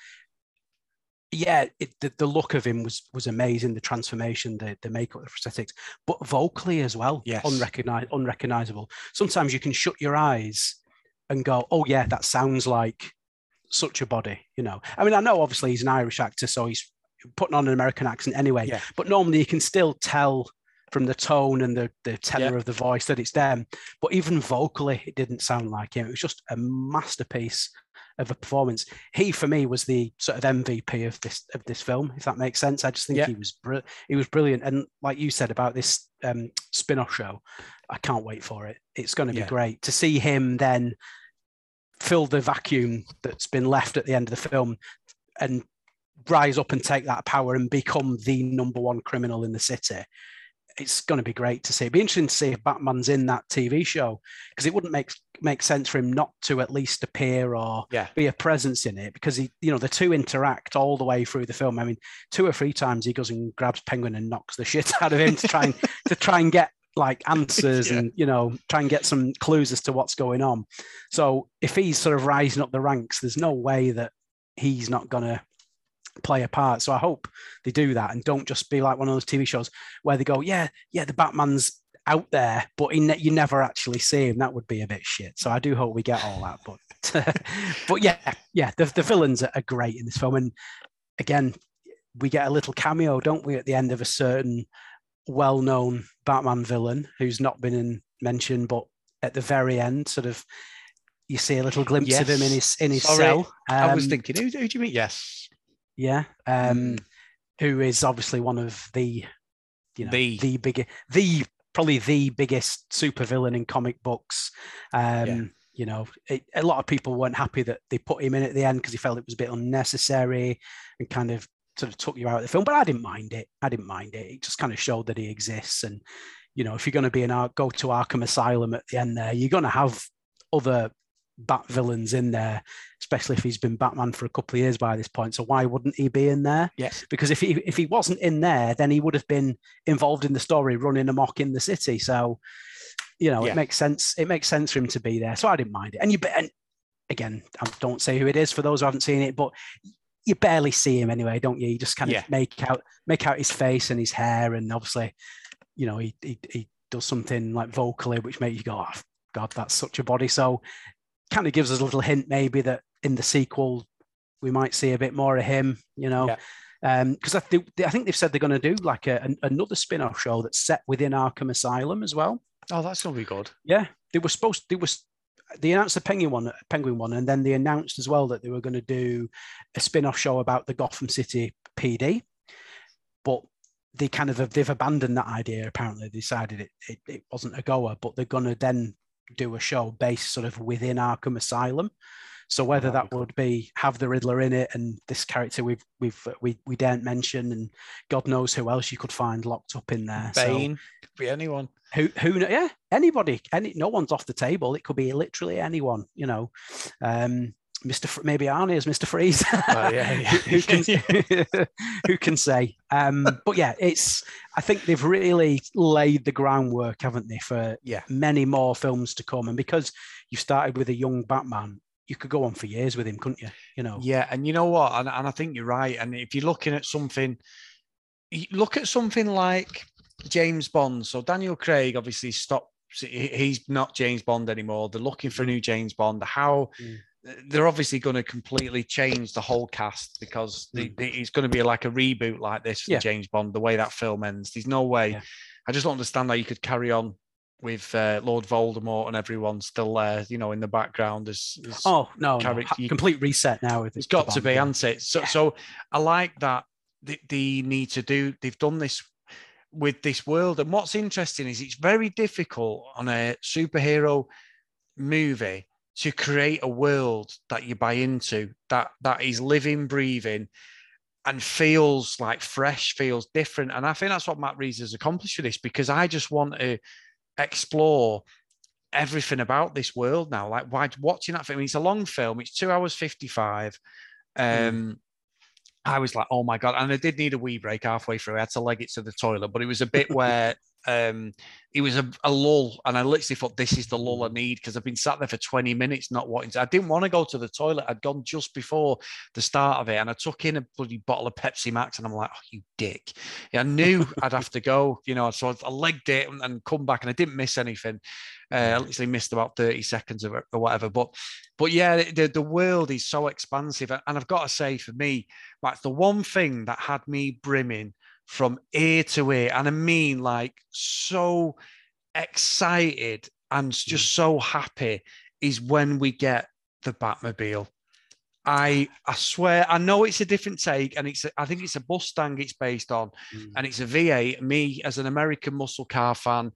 yeah, it, the, the look of him was was amazing, the transformation, the, the makeup, the prosthetics, but vocally as well, yes. unrecogniz- unrecognizable. Sometimes you can shut your eyes and go, oh, yeah, that sounds like such a body, you know. I mean, I know, obviously, he's an Irish actor, so he's putting on an American accent anyway, yeah. but normally you can still tell from the tone and the, the tenor yeah. of the voice that it's them. But even vocally, it didn't sound like him. It was just a masterpiece of a performance. He, for me, was the sort of M V P of this of this film, if that makes sense. I just think yeah. he was br- he was brilliant. And like you said about this um, spin-off show, I can't wait for it. It's going to be yeah. great to see him then fill the vacuum that's been left at the end of the film and rise up and take that power and become the number one criminal in the city. It's going to be great to see. It'd be interesting to see if Batman's in that T V show, because it wouldn't make make sense for him not to at least appear or yeah. be a presence in it, because he, you know, the two interact all the way through the film. I mean, two or three times he goes and grabs Penguin and knocks the shit out of him to try and to try and get like answers yeah. and, you know, try and get some clues as to what's going on. So if he's sort of rising up the ranks, there's no way that he's not going to play a part. So I hope they do that and don't just be like one of those T V shows where they go, yeah, yeah, the Batman's out there, but he ne- you never actually see him. That would be a bit shit. So I do hope we get all that. But but yeah, yeah, the, the villains are great in this film. And again, we get a little cameo, don't we, at the end of a certain well-known Batman villain who's not been in, mentioned, but at the very end, sort of, you see a little glimpse yes. of him in his in his Sorry. cell. Um, I was thinking, who, who do you mean? Yes. Yeah, um, mm. who is obviously one of the, you know, the, the biggest, the probably the biggest supervillain in comic books. Um, yeah. You know, it, a lot of people weren't happy that they put him in at the end because he felt it was a bit unnecessary and kind of sort of took you out of the film. But I didn't mind it. I didn't mind it. It just kind of showed that he exists. And you know, if you're going to be an go to Arkham Asylum at the end, there you're going to have other Bat villains in there, especially if he's been Batman for a couple of years by this point. So why wouldn't he be in there? Yes. Because if he if he wasn't in there, then he would have been involved in the story, running amok in the city. So, you know, yeah. it makes sense. It makes sense for him to be there. So I didn't mind it. And you, and again, I don't say who it is for those who haven't seen it, but you barely see him anyway, don't you? You just kind of yeah. make out make out his face and his hair, and obviously, you know, he he, he does something like vocally, which makes you go, oh, God, that's such a body. So. Kind of gives us a little hint maybe that in the sequel we might see a bit more of him, you know, because yeah. um, I, th- I think they've said they're going to do like a, an, another spin-off show that's set within Arkham Asylum as well. Oh, that's going to be good. Yeah, they were supposed they was they announced the Penguin one, Penguin one, and then they announced as well that they were going to do a spin-off show about the Gotham City P D, but they kind of they've abandoned that idea. Apparently, they decided it it, it wasn't a goer, but they're going to then do a show based sort of within Arkham Asylum. So whether that would be have the Riddler in it and this character we've we've we we daren't mention, and God knows who else you could find locked up in there. Bane, so, could be anyone. Who who yeah anybody any no one's off the table. It could be literally anyone. You know, um, Mister Fr- maybe Arnie is Mister Freeze. Oh, yeah, yeah. who, who can who can say? Um, but yeah, it's. I think they've really laid the groundwork, haven't they, for yeah. many more films to come. And because you started with a young Batman, you could go on for years with him, couldn't you? You know. Yeah, and you know what? And, and I think you're right. And if you're looking at something, look at something like James Bond. So Daniel Craig obviously stopped. He's not James Bond anymore. They're looking for a new James Bond. How? Mm. They're obviously going to completely change the whole cast because mm. the, the, it's going to be like a reboot like this for yeah. James Bond, the way that film ends. There's no way. Yeah. I just don't understand how you could carry on with uh, Lord Voldemort and everyone still there, uh, you know, in the background. As, as oh, no, no. You, complete reset now. It's got to be, hasn't it? So, yeah. so I like that they, they need to do, they've done this with this world. And what's interesting is it's very difficult on a superhero movie to create a world that you buy into, that that is living, breathing, and feels like fresh, feels different. And I think that's what Matt Reeves has accomplished with this, because I just want to explore everything about this world now. Like, why watching that film? I mean, it's a long film. It's two hours fifty-five. Um, mm. I was like, oh my God. And I did need a wee break halfway through. I had to leg it to the toilet, but it was a bit where um, it was a, a lull. And I literally thought, this is the lull I need, because I've been sat there for twenty minutes, not wanting to. I didn't want to go to the toilet. I'd gone just before the start of it. And I took in a bloody bottle of Pepsi Max, and I'm like, oh, you dick. Yeah, I knew I'd have to go, you know, so I legged it and, and come back, and I didn't miss anything. Uh, I literally missed about thirty seconds or, or whatever. But but yeah, the, the world is so expansive. And I've got to say, for me, like, the one thing that had me brimming from ear to ear, and I mean, like, so excited and just so happy, is when we get the Batmobile. I I swear, I know it's a different take, and it's a, I think it's a Mustang it's based on, mm. and it's a V eight. Me, as an American muscle car fan,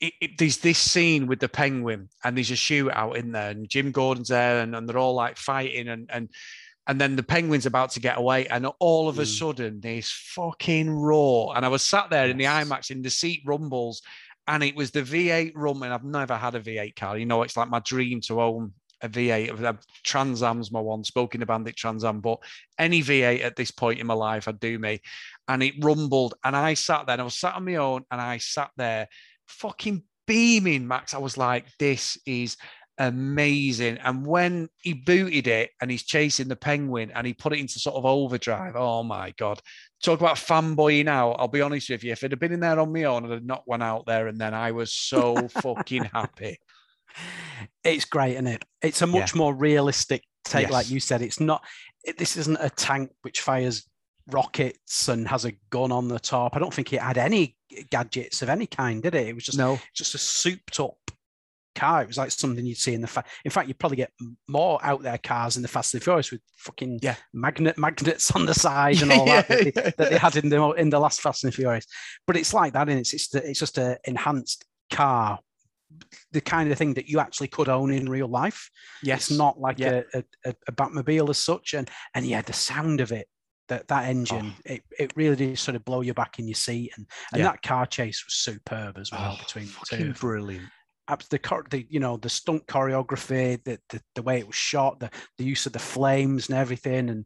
It, it, there's this scene with the Penguin, and there's a shootout in there, and Jim Gordon's there, and, and they're all like fighting, and and and then the Penguin's about to get away, and all of a mm. sudden there's fucking roar, and I was sat there in the IMAX, and the seat rumbles, and it was the V eight rum, and I've never had a V eight car. You know, it's like my dream to own a V eight. Trans Am's my one, Spoken to Bandit Trans Am, but any V eight at this point in my life, I'd do me. And it rumbled, and I sat there, and I was sat on my own, and I sat there, fucking beaming, Max. I was like, this is amazing. And when he booted it and he's chasing the Penguin and he put it into sort of overdrive, oh my God. Talk about fanboying out. I'll be honest with you, if it had been in there on my own, I'd have knocked one out there and then. I was so fucking happy. It's great, isn't it? It's a much yeah. more realistic take, yes. like you said. It's not, it, this isn't a tank which fires rockets and has a gun on the top. I don't think it had any gadgets of any kind, did it? It was just no. just a souped up car. It was like something you'd see in the fa- in fact, you'd probably get more out there cars in the Fast and the Furious with fucking yeah. magnet magnets on the side and all yeah, that that, yeah, they, that yeah. they had in the in the last Fast and the Furious. But it's like that, and it's it's the, it's just an enhanced car, the kind of thing that you actually could own in real life. Yes, it's not like yeah. a, a a Batmobile as such, and and yeah, the sound of it. That that engine, oh. it, it really did sort of blow you back in your seat, and, and yeah. that car chase was superb as well, oh, between the two. Brilliant. The, the you know the stunt choreography, the, the the way it was shot, the the use of the flames and everything, and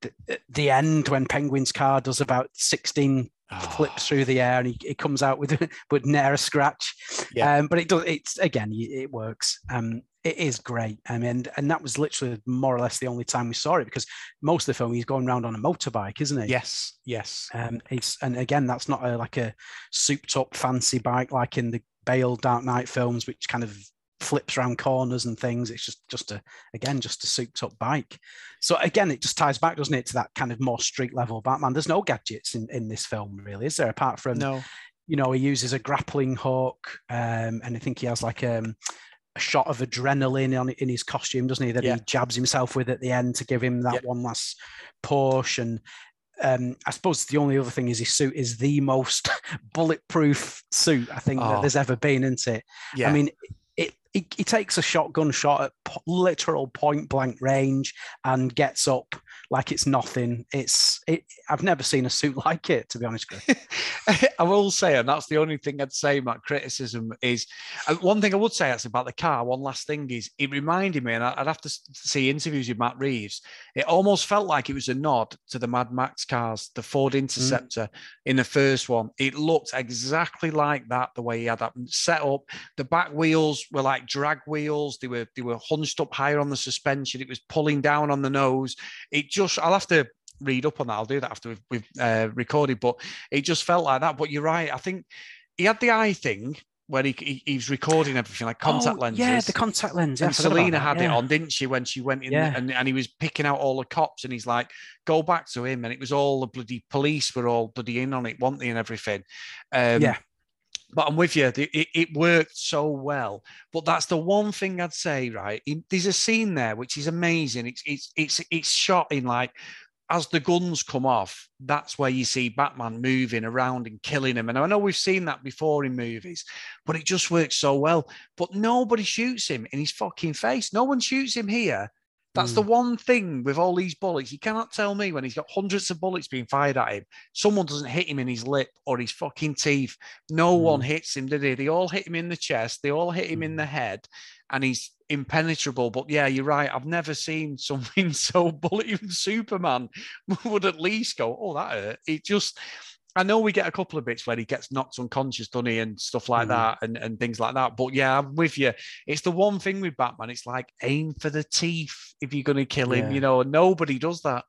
the, the end when Penguin's car does about sixteen oh. flips through the air and he, he comes out with with ne'er a scratch. Yeah. Um, but it does. It's again, it works. Um, It is great. I mean, and that was literally more or less the only time we saw it, because most of the film he's going around on a motorbike, isn't he? Yes, yes. Um, it's, and again, that's not a, like a souped up fancy bike like in the Bale Dark Knight films, which kind of flips around corners and things. It's just, just a, again, just a souped up bike. So again, it just ties back, doesn't it, to that kind of more street level Batman. There's no gadgets in, in this film, really, is there? Apart from, no. you know, he uses a grappling hook, um, and I think he has like a... Um, a shot of adrenaline on in his costume, doesn't he, that yeah. he jabs himself with at the end to give him that yeah. one last push. And um, I suppose the only other thing is his suit is the most bulletproof suit I think oh. that there's ever been, isn't it? Yeah. I mean, it, it, he takes a shotgun shot at po- literal point blank range and gets up like it's nothing. It's it, I've never seen a suit like it, to be honest, Chris. I will say, and that's the only thing I'd say, Matt, criticism is, one thing I would say that's about the car, one last thing is, it reminded me, and I'd have to see interviews with Matt Reeves, it almost felt like it was a nod to the Mad Max cars, the Ford Interceptor mm. in the first one. It looked exactly like that, the way he had that set up. The back wheels were like drag wheels. They were, they were hunched up higher on the suspension. It was pulling down on the nose. It just, I'll have to read up on that. I'll do that after we've, we've uh, recorded, but it just felt like that. But you're right. I think he had the eye thing where he, he, he was recording everything, like contact oh, lenses. Yeah, the contact lens. Yeah, and Selina had yeah. it on, didn't she, when she went in yeah. and, and he was picking out all the cops, and he's like, go back to him. And it was all the bloody police were all bloody in on it, weren't they, and everything. Um, yeah. But I'm with you. It, it worked so well. But that's the one thing I'd say, right? There's a scene there which is amazing. It's it's it's it's shot in like as the guns come off, that's where you see Batman moving around and killing him. And I know we've seen that before in movies, but it just works so well. But nobody shoots him in his fucking face. No one shoots him here. That's mm. the one thing with all these bullets. You cannot tell me when he's got hundreds of bullets being fired at him, someone doesn't hit him in his lip or his fucking teeth. No mm. one hits him, did he? They all hit him in the chest. They all hit him mm. in the head. And he's impenetrable. But yeah, you're right. I've never seen something so bullet. Even Superman would at least go, oh, that hurt. It just... I know we get a couple of bits where he gets knocked unconscious, doesn't he, and stuff like mm. that, and, and things like that. But yeah, I'm with you. It's the one thing with Batman. It's like, aim for the teeth if you're going to kill him, yeah. you know, and nobody does that.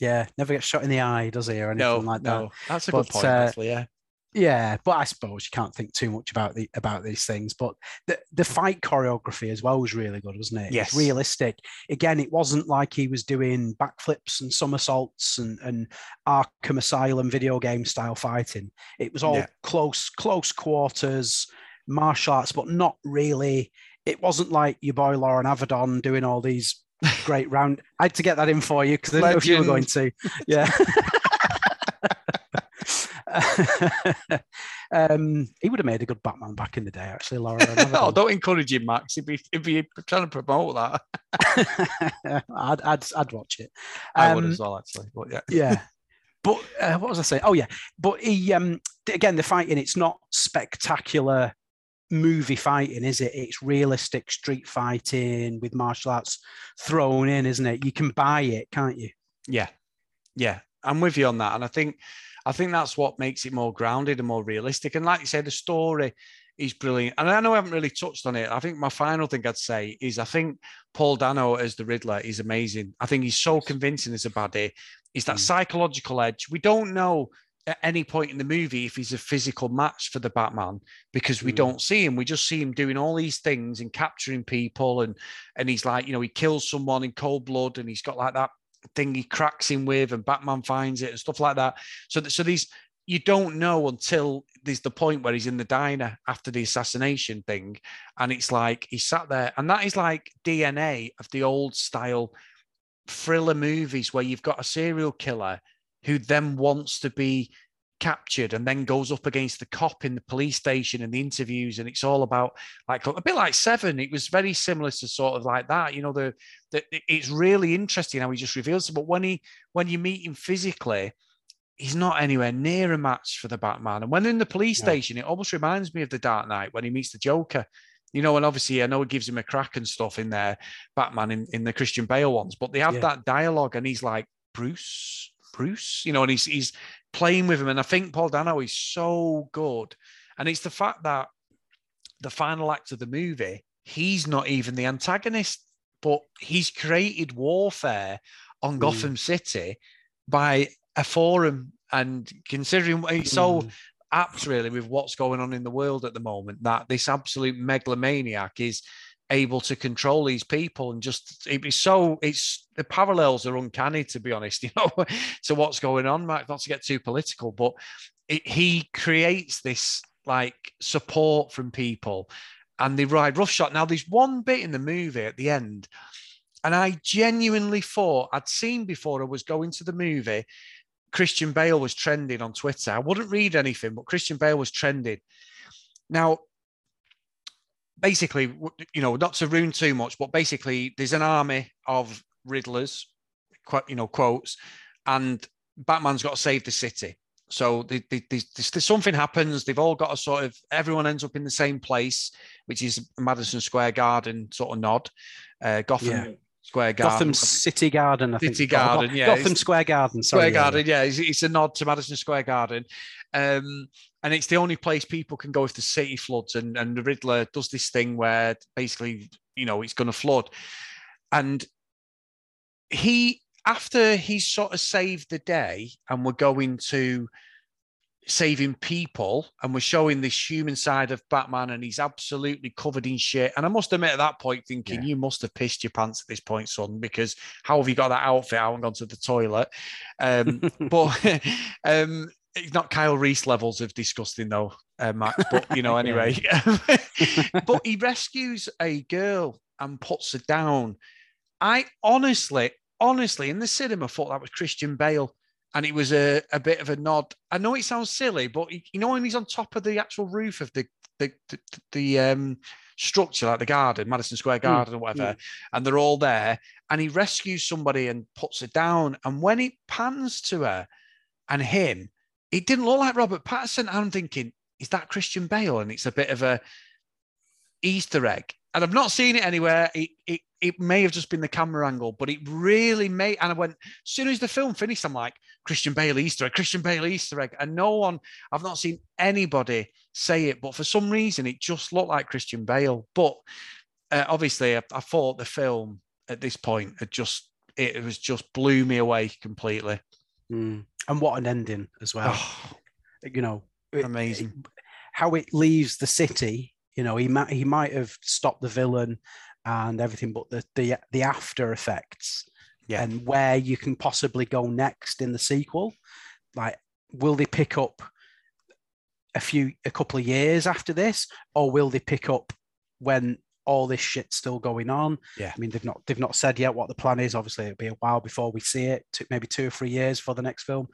Yeah, never gets shot in the eye, does he, or anything no, like that. No, that's a but, good point, uh, actually, yeah. Yeah, but I suppose you can't think too much about the about these things. But the, the fight choreography as well was really good, wasn't it? Yes. It was realistic. Again, it wasn't like he was doing backflips and somersaults and, and Arkham Asylum video game style fighting. It was all yeah. close, close quarters, martial arts, but not really. It wasn't like your boy Lauren Avadon doing all these great round. I had to get that in for you because I didn't know if you were going to. Yeah. um, he would have made a good Batman back in the day, actually, Laura. Oh, don't encourage him, Max. He'd be, he'd be trying to promote that. I'd, I'd, I'd watch it. Um, I would as well, actually. But yeah, yeah. But uh, what was I saying? Oh yeah. But he um, again, the fighting. It's not spectacular movie fighting, is it? It's realistic street fighting with martial arts thrown in, isn't it? You can buy it, can't you? Yeah, yeah. I'm with you on that, and I think. I think that's what makes it more grounded and more realistic. And like you say, the story is brilliant. And I know I haven't really touched on it. I think my final thing I'd say is I think Paul Dano as the Riddler is amazing. I think he's so convincing as a baddie. It's that mm. psychological edge. We don't know at any point in the movie if he's a physical match for the Batman because we mm. don't see him. We just see him doing all these things and capturing people. And, and he's like, you know, he kills someone in cold blood and he's got like that thing he cracks him with and Batman finds it and stuff like that. So that, so these, you don't know until there's the point where he's in the diner after the assassination thing. And it's like, he sat there and that is like D N A of the old style thriller movies where you've got a serial killer who then wants to be captured and then goes up against the cop in the police station and the interviews, and it's all about like a bit like Seven. It was very similar to sort of like that, you know. The, the it's really interesting how he just reveals it, but when he when you meet him physically, he's not anywhere near a match for the Batman. And when in the police yeah. station, it almost reminds me of The Dark Knight when he meets the Joker, you know. And obviously, I know it gives him a crack and stuff in there, Batman in, in the Christian Bale ones, but they have yeah. that dialogue, and he's like Bruce, Bruce, you know, and he's he's. playing with him. And I think Paul Dano is so good. And it's the fact that the final act of the movie, he's not even the antagonist, but he's created warfare on mm. Gotham City by a forum. And considering he's so mm. apt really with what's going on in the world at the moment, that this absolute megalomaniac is able to control these people, and just it be so it's the parallels are uncanny, to be honest, you know, to what's going on, Matt. Not to get too political, but it, he creates this like support from people, and they ride roughshod. Now, there's one bit in the movie at the end, and I genuinely thought I'd seen before I was going to the movie. Christian Bale was trending on Twitter. I wouldn't read anything, but Christian Bale was trending. Now, basically, you know, not to ruin too much, but basically there's an army of Riddlers, you know, quotes, and Batman's got to save the city. So they, they, they, something happens. They've all got to sort of, everyone ends up in the same place, which is Madison Square Garden sort of nod, uh, Gotham yeah. Square Garden. Gotham City Garden, I think. City Garden, oh, yeah. Gotham Square Garden, sorry. Square Garden, yeah. yeah. It's, it's a nod to Madison Square Garden. Um, and it's the only place people can go if the city floods. And, and the Riddler does this thing where basically, you know, it's going to flood. And he, after he sort of saved the day and we're going to saving people and we're showing this human side of Batman, and he's absolutely covered in shit. And I must admit at that point thinking, yeah. you must have pissed your pants at this point, son, because how have you got that outfit out and gone to the toilet? Um, but... um, it's not Kyle Reese levels of disgusting though, uh, Max, but you know, anyway. But he rescues a girl and puts her down. I honestly, honestly in the cinema thought that was Christian Bale, and it was a, a bit of a nod. I know it sounds silly, but you know when he's on top of the actual roof of the the the, the um, structure, like the garden, Madison Square Garden mm, or whatever, mm. and they're all there, and he rescues somebody and puts her down, and when it pans to her and him, it didn't look like Robert Pattinson. I'm thinking, is that Christian Bale? And it's a bit of a Easter egg. And I've not seen it anywhere. It it it may have just been the camera angle, but it really made. And I went, as soon as the film finished, I'm like, Christian Bale Easter egg, Christian Bale Easter egg. And no one, I've not seen anybody say it, but for some reason, it just looked like Christian Bale. But uh, obviously, I, I thought the film at this point had just, it, it was just blew me away completely. Mm. And what an ending as well. Oh, you know, it, amazing. It, how it leaves the city. You know, he might he might have stopped the villain and everything, but the the, the after effects yeah. and where you can possibly go next in the sequel. Like, will they pick up a few a couple of years after this, or will they pick up when all this shit's still going on? Yeah, I mean they've not they've not said yet what the plan is. Obviously, it'll be a while before we see it. Took maybe two or three years for the next film.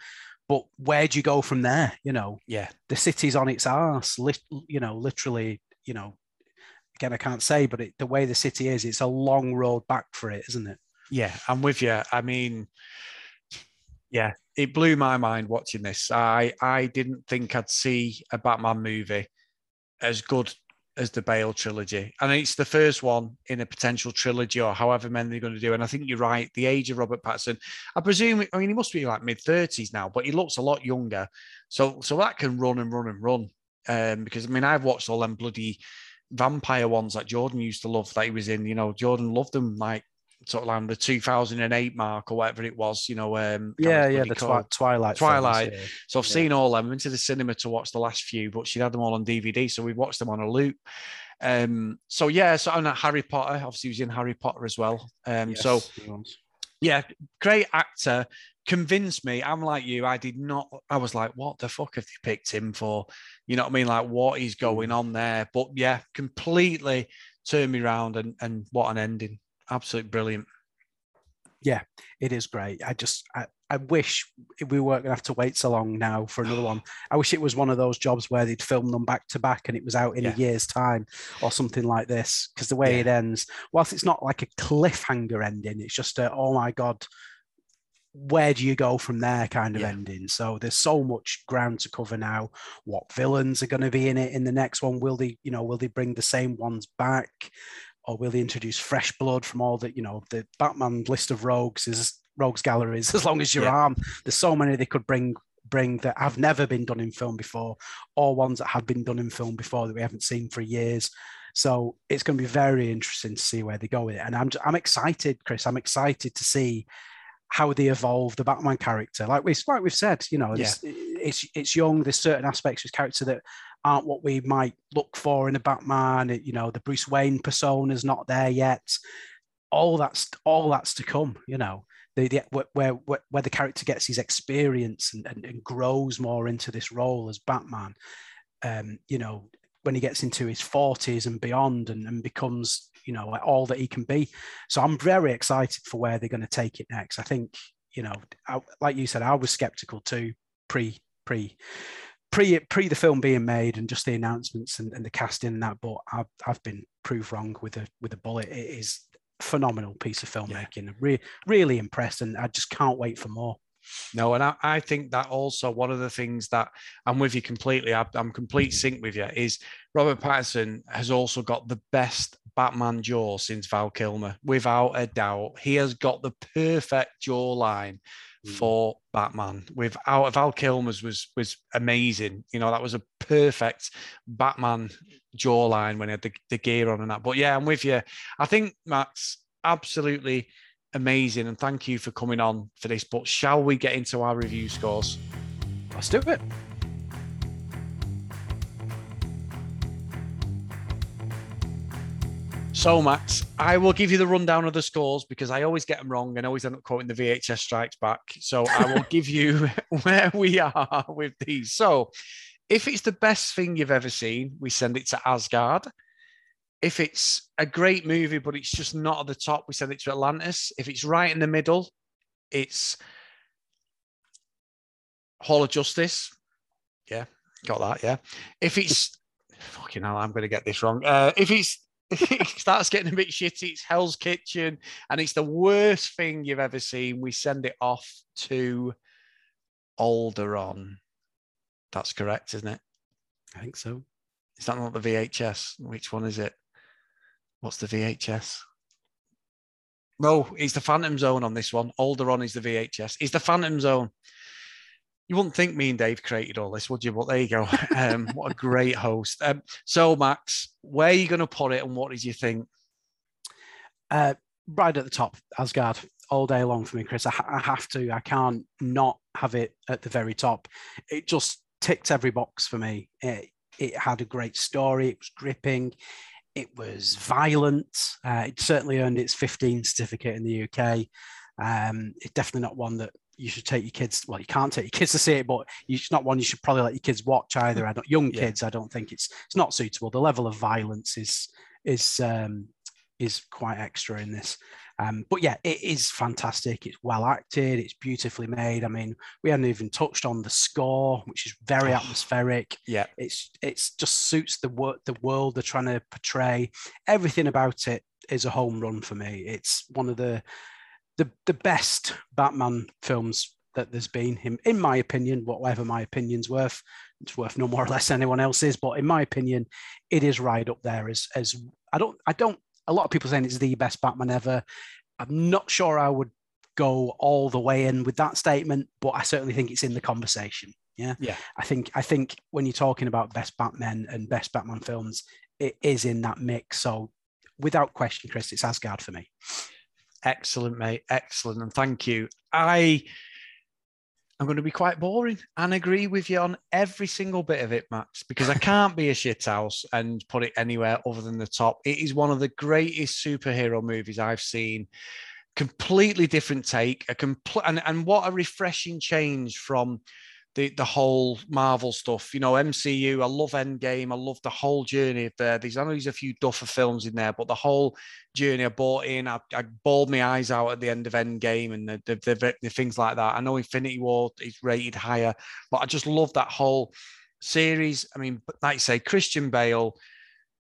But where do you go from there? You know, yeah, the city's on its arse. Lit, you know, literally. You know, again, I can't say, but it, the way the city is, it's a long road back for it, isn't it? Yeah, I'm with you. I mean, yeah, it blew my mind watching this. I, I didn't think I'd see a Batman movie as good as the Bale trilogy. And it's the first one in a potential trilogy or however many they're going to do. And I think you're right, the age of Robert Pattinson, I presume, I mean, he must be like mid-thirties now, but he looks a lot younger. So, so that can run and run and run. Um, because I mean, I've watched all them bloody vampire ones that Jordan used to love that he was in. You know, Jordan loved them like sort of around the two thousand eight mark or whatever it was. You know, um, yeah, yeah, the twi- Twilight, Twilight. Films, yeah. So I've yeah. seen all them. I went to the cinema to watch the last few, but she had them all on D V D, so we watched them on a loop. Um, so yeah, so and Harry Potter, obviously, he was in Harry Potter as well. Um, yes, so yeah, great actor. Convinced me. I'm like you. I did not. I was like, what the fuck have they picked him for? You know what I mean? Like, what is going on there? But yeah, completely turned me around, and and what an ending! Absolutely brilliant. Yeah, it is great. I just, I, I wish we weren't gonna have to wait so long now for another one. I wish it was one of those jobs where they'd film them back to back and it was out in yeah. a year's time or something like this. Because the way yeah. it ends, whilst it's not like a cliffhanger ending, it's just a, oh my god, where do you go from there kind of yeah. ending. So there's so much ground to cover now. What villains are going to be in it in the next one? Will they, you know, will they bring the same ones back, or will they introduce fresh blood from all the, you know, the Batman list of rogues is rogues galleries as long as your yeah. arm. There's so many they could bring bring that have never been done in film before, or ones that have been done in film before that we haven't seen for years. So it's going to be very interesting to see where they go with it. And I'm I'm excited, Chris. I'm excited to see how they evolve the Batman character. Like, we, like we've said, you know, yeah. it's, it's it's young, there's certain aspects of his character that aren't what we might look for in a Batman, it, you know, the Bruce Wayne persona's not there yet. All that's all that's to come, you know, the, the, where, where where the character gets his experience and, and, and grows more into this role as Batman, um, you know, when he gets into his forties and beyond and, and becomes, you know, all that he can be. So I'm very excited for where they're going to take it next. I think, you know, I, like you said, I was skeptical too, pre, pre, pre, pre the film being made and just the announcements and, and the casting and that, but I've, I've been proved wrong with a, with a bullet. It is a phenomenal piece of filmmaking. Yeah. Re- really impressed. And I just can't wait for more. No, and I, I think that also one of the things that I'm with you completely, I, I'm complete sync with you, is Robert Pattinson has also got the best Batman jaw since Val Kilmer, without a doubt. He has got the perfect jawline mm. for Batman. Without Val Kilmer's was was amazing. You know, that was a perfect Batman jawline when he had the, the gear on and that. But yeah, I'm with you. I think Max absolutely. Amazing, and thank you for coming on for this, but shall we get into our review scores? Let's do it. So Max, I will give you the rundown of the scores because I always get them wrong and always end up quoting the V H S Strikes Back, so I will give you where we are with these. So if it's the best thing you've ever seen, we send it to Asgard. If it's a great movie, but it's just not at the top, we send it to Atlantis. If it's right in the middle, it's Hall of Justice. Yeah, got that, yeah. If it's... Fucking hell, I'm going to get this wrong. Uh, if it's... It starts getting a bit shitty, it's Hell's Kitchen, and it's the worst thing you've ever seen, we send it off to Alderon. That's correct, isn't it? I think so. Is that not the V H S? Which one is it? What's the V H S? No, it's the Phantom Zone on this one. Alderon is the V H S. It's the Phantom Zone. You wouldn't think me and Dave created all this, would you? But there you go. Um, what a great host. Um, so, Max, where are you going to put it and what did you think? Uh, right at the top, Asgard, all day long for me, Chris. I, ha- I have to. I can't not have it at the very top. It just ticked every box for me. It, it had a great story. It was gripping. It was violent. Uh, it certainly earned its fifteen certificate in the U K. Um, it's definitely not one that you should take your kids. Well, you can't take your kids to see it, but it's not one you should probably let your kids watch either. I don't, young yeah. kids, I don't think it's it's not suitable. The level of violence is is um, is quite extra in this. Um, but yeah, it is fantastic. It's well acted. It's beautifully made. I mean, we haven't even touched on the score, which is very oh, atmospheric. Yeah, it's it's just suits the work, the world they're trying to portray. Everything about it is a home run for me. It's one of the The, the best Batman films that there's been, in, in my opinion, whatever my opinion's worth, it's worth no more or less anyone else's, but in my opinion, it is right up there as, as I don't, I don't, a lot of people saying it's the best Batman ever. I'm not sure I would go all the way in with that statement, but I certainly think it's in the conversation. Yeah. Yeah. I think, I think when you're talking about best Batman and best Batman films, it is in that mix. So without question, Chris, it's Asgard for me. Excellent, mate. Excellent. And thank you. I am going to be quite boring and agree with you on every single bit of it, Max, because I can't be a shithouse and put it anywhere other than the top. It is one of the greatest superhero movies I've seen. Completely different take. A complete and, and what a refreshing change from the, the whole Marvel stuff. You know, M C U, I love Endgame. I love the whole journey of there. There's, I know there's a few duffer films in there, but the whole journey I bought in, I, I bawled my eyes out at the end of Endgame and the, the, the, the things like that. I know Infinity War is rated higher, but I just love that whole series. I mean, like you say, Christian Bale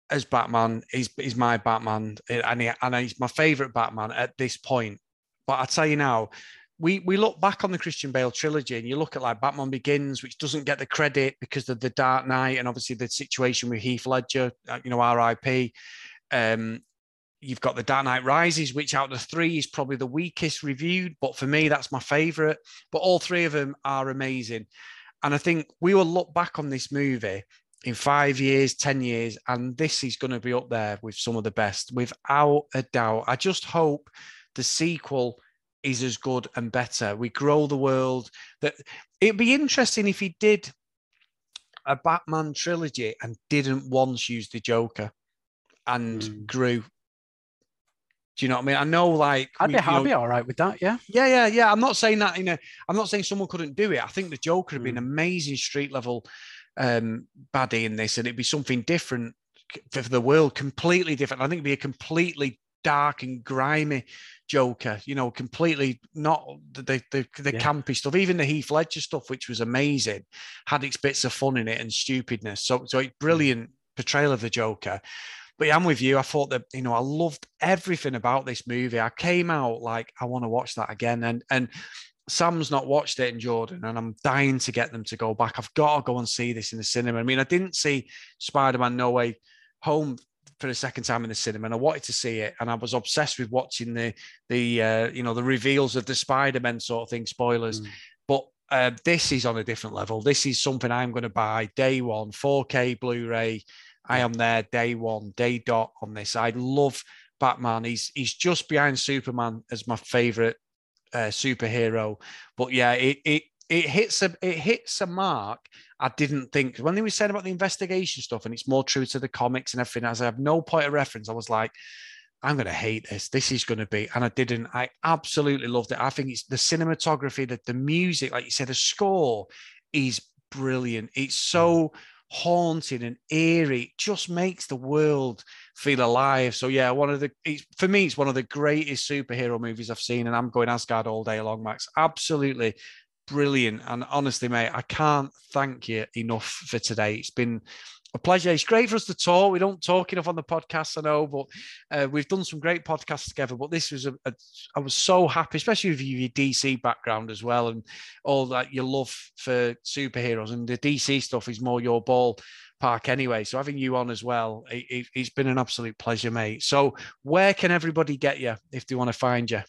as Batman is, is my Batman, and, he, and he's my favourite Batman at this point. But I tell you now, We we look back on the Christian Bale trilogy and you look at like Batman Begins, which doesn't get the credit because of the Dark Knight and obviously the situation with Heath Ledger, you know, R I P. Um, you've got the Dark Knight Rises, which out of the three is probably the weakest reviewed. But for me, that's my favourite. But all three of them are amazing. And I think we will look back on this movie in five years, ten years, and this is going to be up there with some of the best, without a doubt. I just hope the sequel is as good and better. We grow the world. That it'd be interesting if he did a Batman trilogy and didn't once use the Joker and mm. grew. Do you know what I mean? I know, like, I'd, we, be, you know, I'd be all right with that. Yeah, yeah, yeah, yeah. I'm not saying that. You know, I'm not saying someone couldn't do it. I think the Joker would mm. be an amazing street level um, baddie in this, and it'd be something different for the world, completely different. I think it'd be a completely dark and grimy Joker, you know, completely not the the, the yeah. campy stuff. Even the Heath Ledger stuff, which was amazing, had its bits of fun in it and stupidness. So, so it's brilliant portrayal of the Joker. But yeah, I'm with you. I thought that, you know, I loved everything about this movie. I came out like, I want to watch that again. And and Sam's not watched it in Jordan, and I'm dying to get them to go back. I've got to go and see this in the cinema. I mean, I didn't see Spider-Man No Way Home for the second time in the cinema, and I wanted to see it, and I was obsessed with watching the the uh, you know, the reveals of the Spider-Man sort of thing, spoilers. Mm. But uh, this is on a different level. This is something I'm going to buy day one, four K Blu-ray. I am there day one, day dot on this. I love Batman. He's he's just behind Superman as my favorite uh, superhero. But yeah, it it it hits a it hits a mark. I didn't think, when they were saying about the investigation stuff, and it's more true to the comics and everything, as I have no point of reference, I was like, I'm going to hate this. This is going to be, and I didn't. I absolutely loved it. I think it's the cinematography, that the music, like you said, the score is brilliant. It's so haunted and eerie. It just makes the world feel alive. So yeah, one of the it's, for me, it's one of the greatest superhero movies I've seen, and I'm going Asgard all day long, Max. Absolutely brilliant. And honestly, mate, I can't thank you enough for today. It's been a pleasure. It's great for us to talk. We don't talk enough on the podcast, I know, but uh, we've done some great podcasts together. But this was a, a, I was so happy, especially with your D C background as well, and all that your love for superheroes, and the D C stuff is more your ball park anyway. So having you on as well, it, it, it's been an absolute pleasure, mate. So where can everybody get you if they want to find you?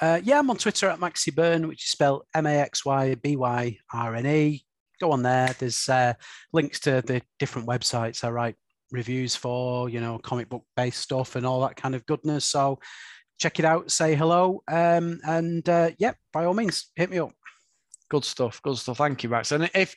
Uh, yeah, I'm on Twitter at Maxy Byrne, which is spelled M A X Y B Y R N E. Go on there. There's uh, links to the different websites I write reviews for, you know, comic book based stuff and all that kind of goodness. So check it out, say hello. Um, and uh, yeah, by all means, hit me up. Good stuff. Good stuff. Thank you, Max. And if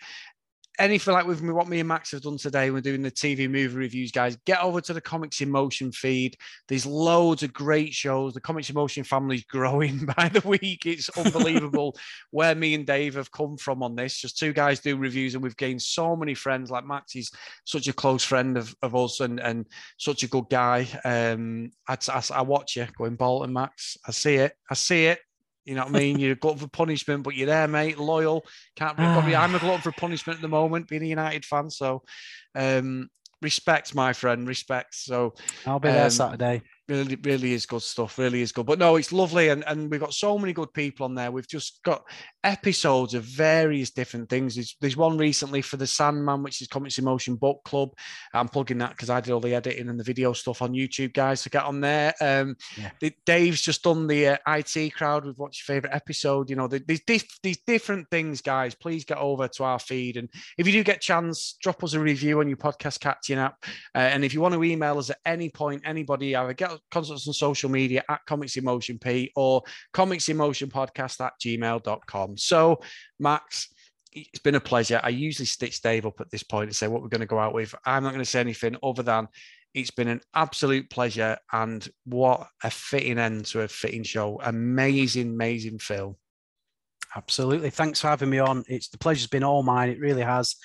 anything like with me, what me and Max have done today, we're doing the T V movie reviews, guys, get over to the Comics in Motion feed. There's loads of great shows. The Comics in Motion family's growing by the week. It's unbelievable where me and Dave have come from on this. Just two guys do reviews, and we've gained so many friends. Like Max is such a close friend of, of us, and, and such a good guy. Um, I, I, I watch you going Bolton, Max. I see it. I see it. You know what I mean? You're a glutton for punishment, but you're there, mate. Loyal. Can't be, probably, I'm a glutton for punishment at the moment, being a United fan. So um, respect, my friend, respect. So I'll be there um, Saturday. Really, really is good stuff. Really is good. But no, it's lovely. And, and we've got so many good people on there. We've just got episodes of various different things. There's, there's one recently for The Sandman, which is Comics in Motion Book Club. I'm plugging that because I did all the editing and the video stuff on YouTube, guys. So get on there. Um, yeah. the, Dave's just done the uh, I T crowd with What's Your Favourite Episode. You know, the, these, dif- these different things, guys. Please get over to our feed. And if you do get a chance, drop us a review on your podcast catching app. Uh, and if you want to email us at any point, anybody, either get consults on social media at Comics in Motion P or Comics in Motion Podcast at gmail dot com. So, Max, it's been a pleasure. I usually stitch Dave up at this point and say what we're going to go out with. I'm not going to say anything other than it's been an absolute pleasure, and what a fitting end to a fitting show. Amazing, amazing film. Absolutely. Thanks for having me on. It's the pleasure's been all mine. It really has.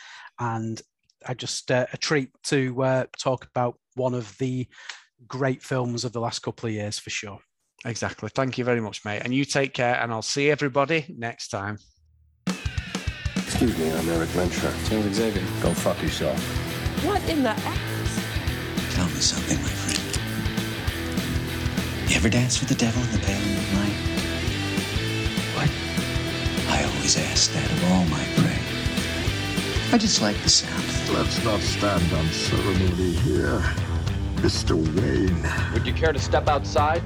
And I just uh, a treat to uh, talk about one of the great films of the last couple of years, for sure. Exactly. Thank you very much, mate. And you take care, and I'll see everybody next time. Excuse me, I'm Eric Venture. James Xavier. Go fuck yourself. What in the ass? Tell me something, my friend. You ever dance with the devil in the pale moonlight? What? I always ask that of all my prey. I just like the sound. Let's not stand on ceremony here. Mister Wayne. Would you care to step outside?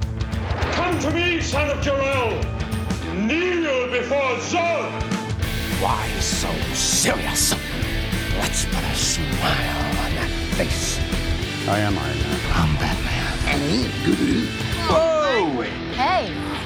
Come to me, son of Jor-El! Kneel before Zod! Why so serious? Let's put a smile on that face. I am Iron Man. I'm Batman. And he... Whoa! Hey!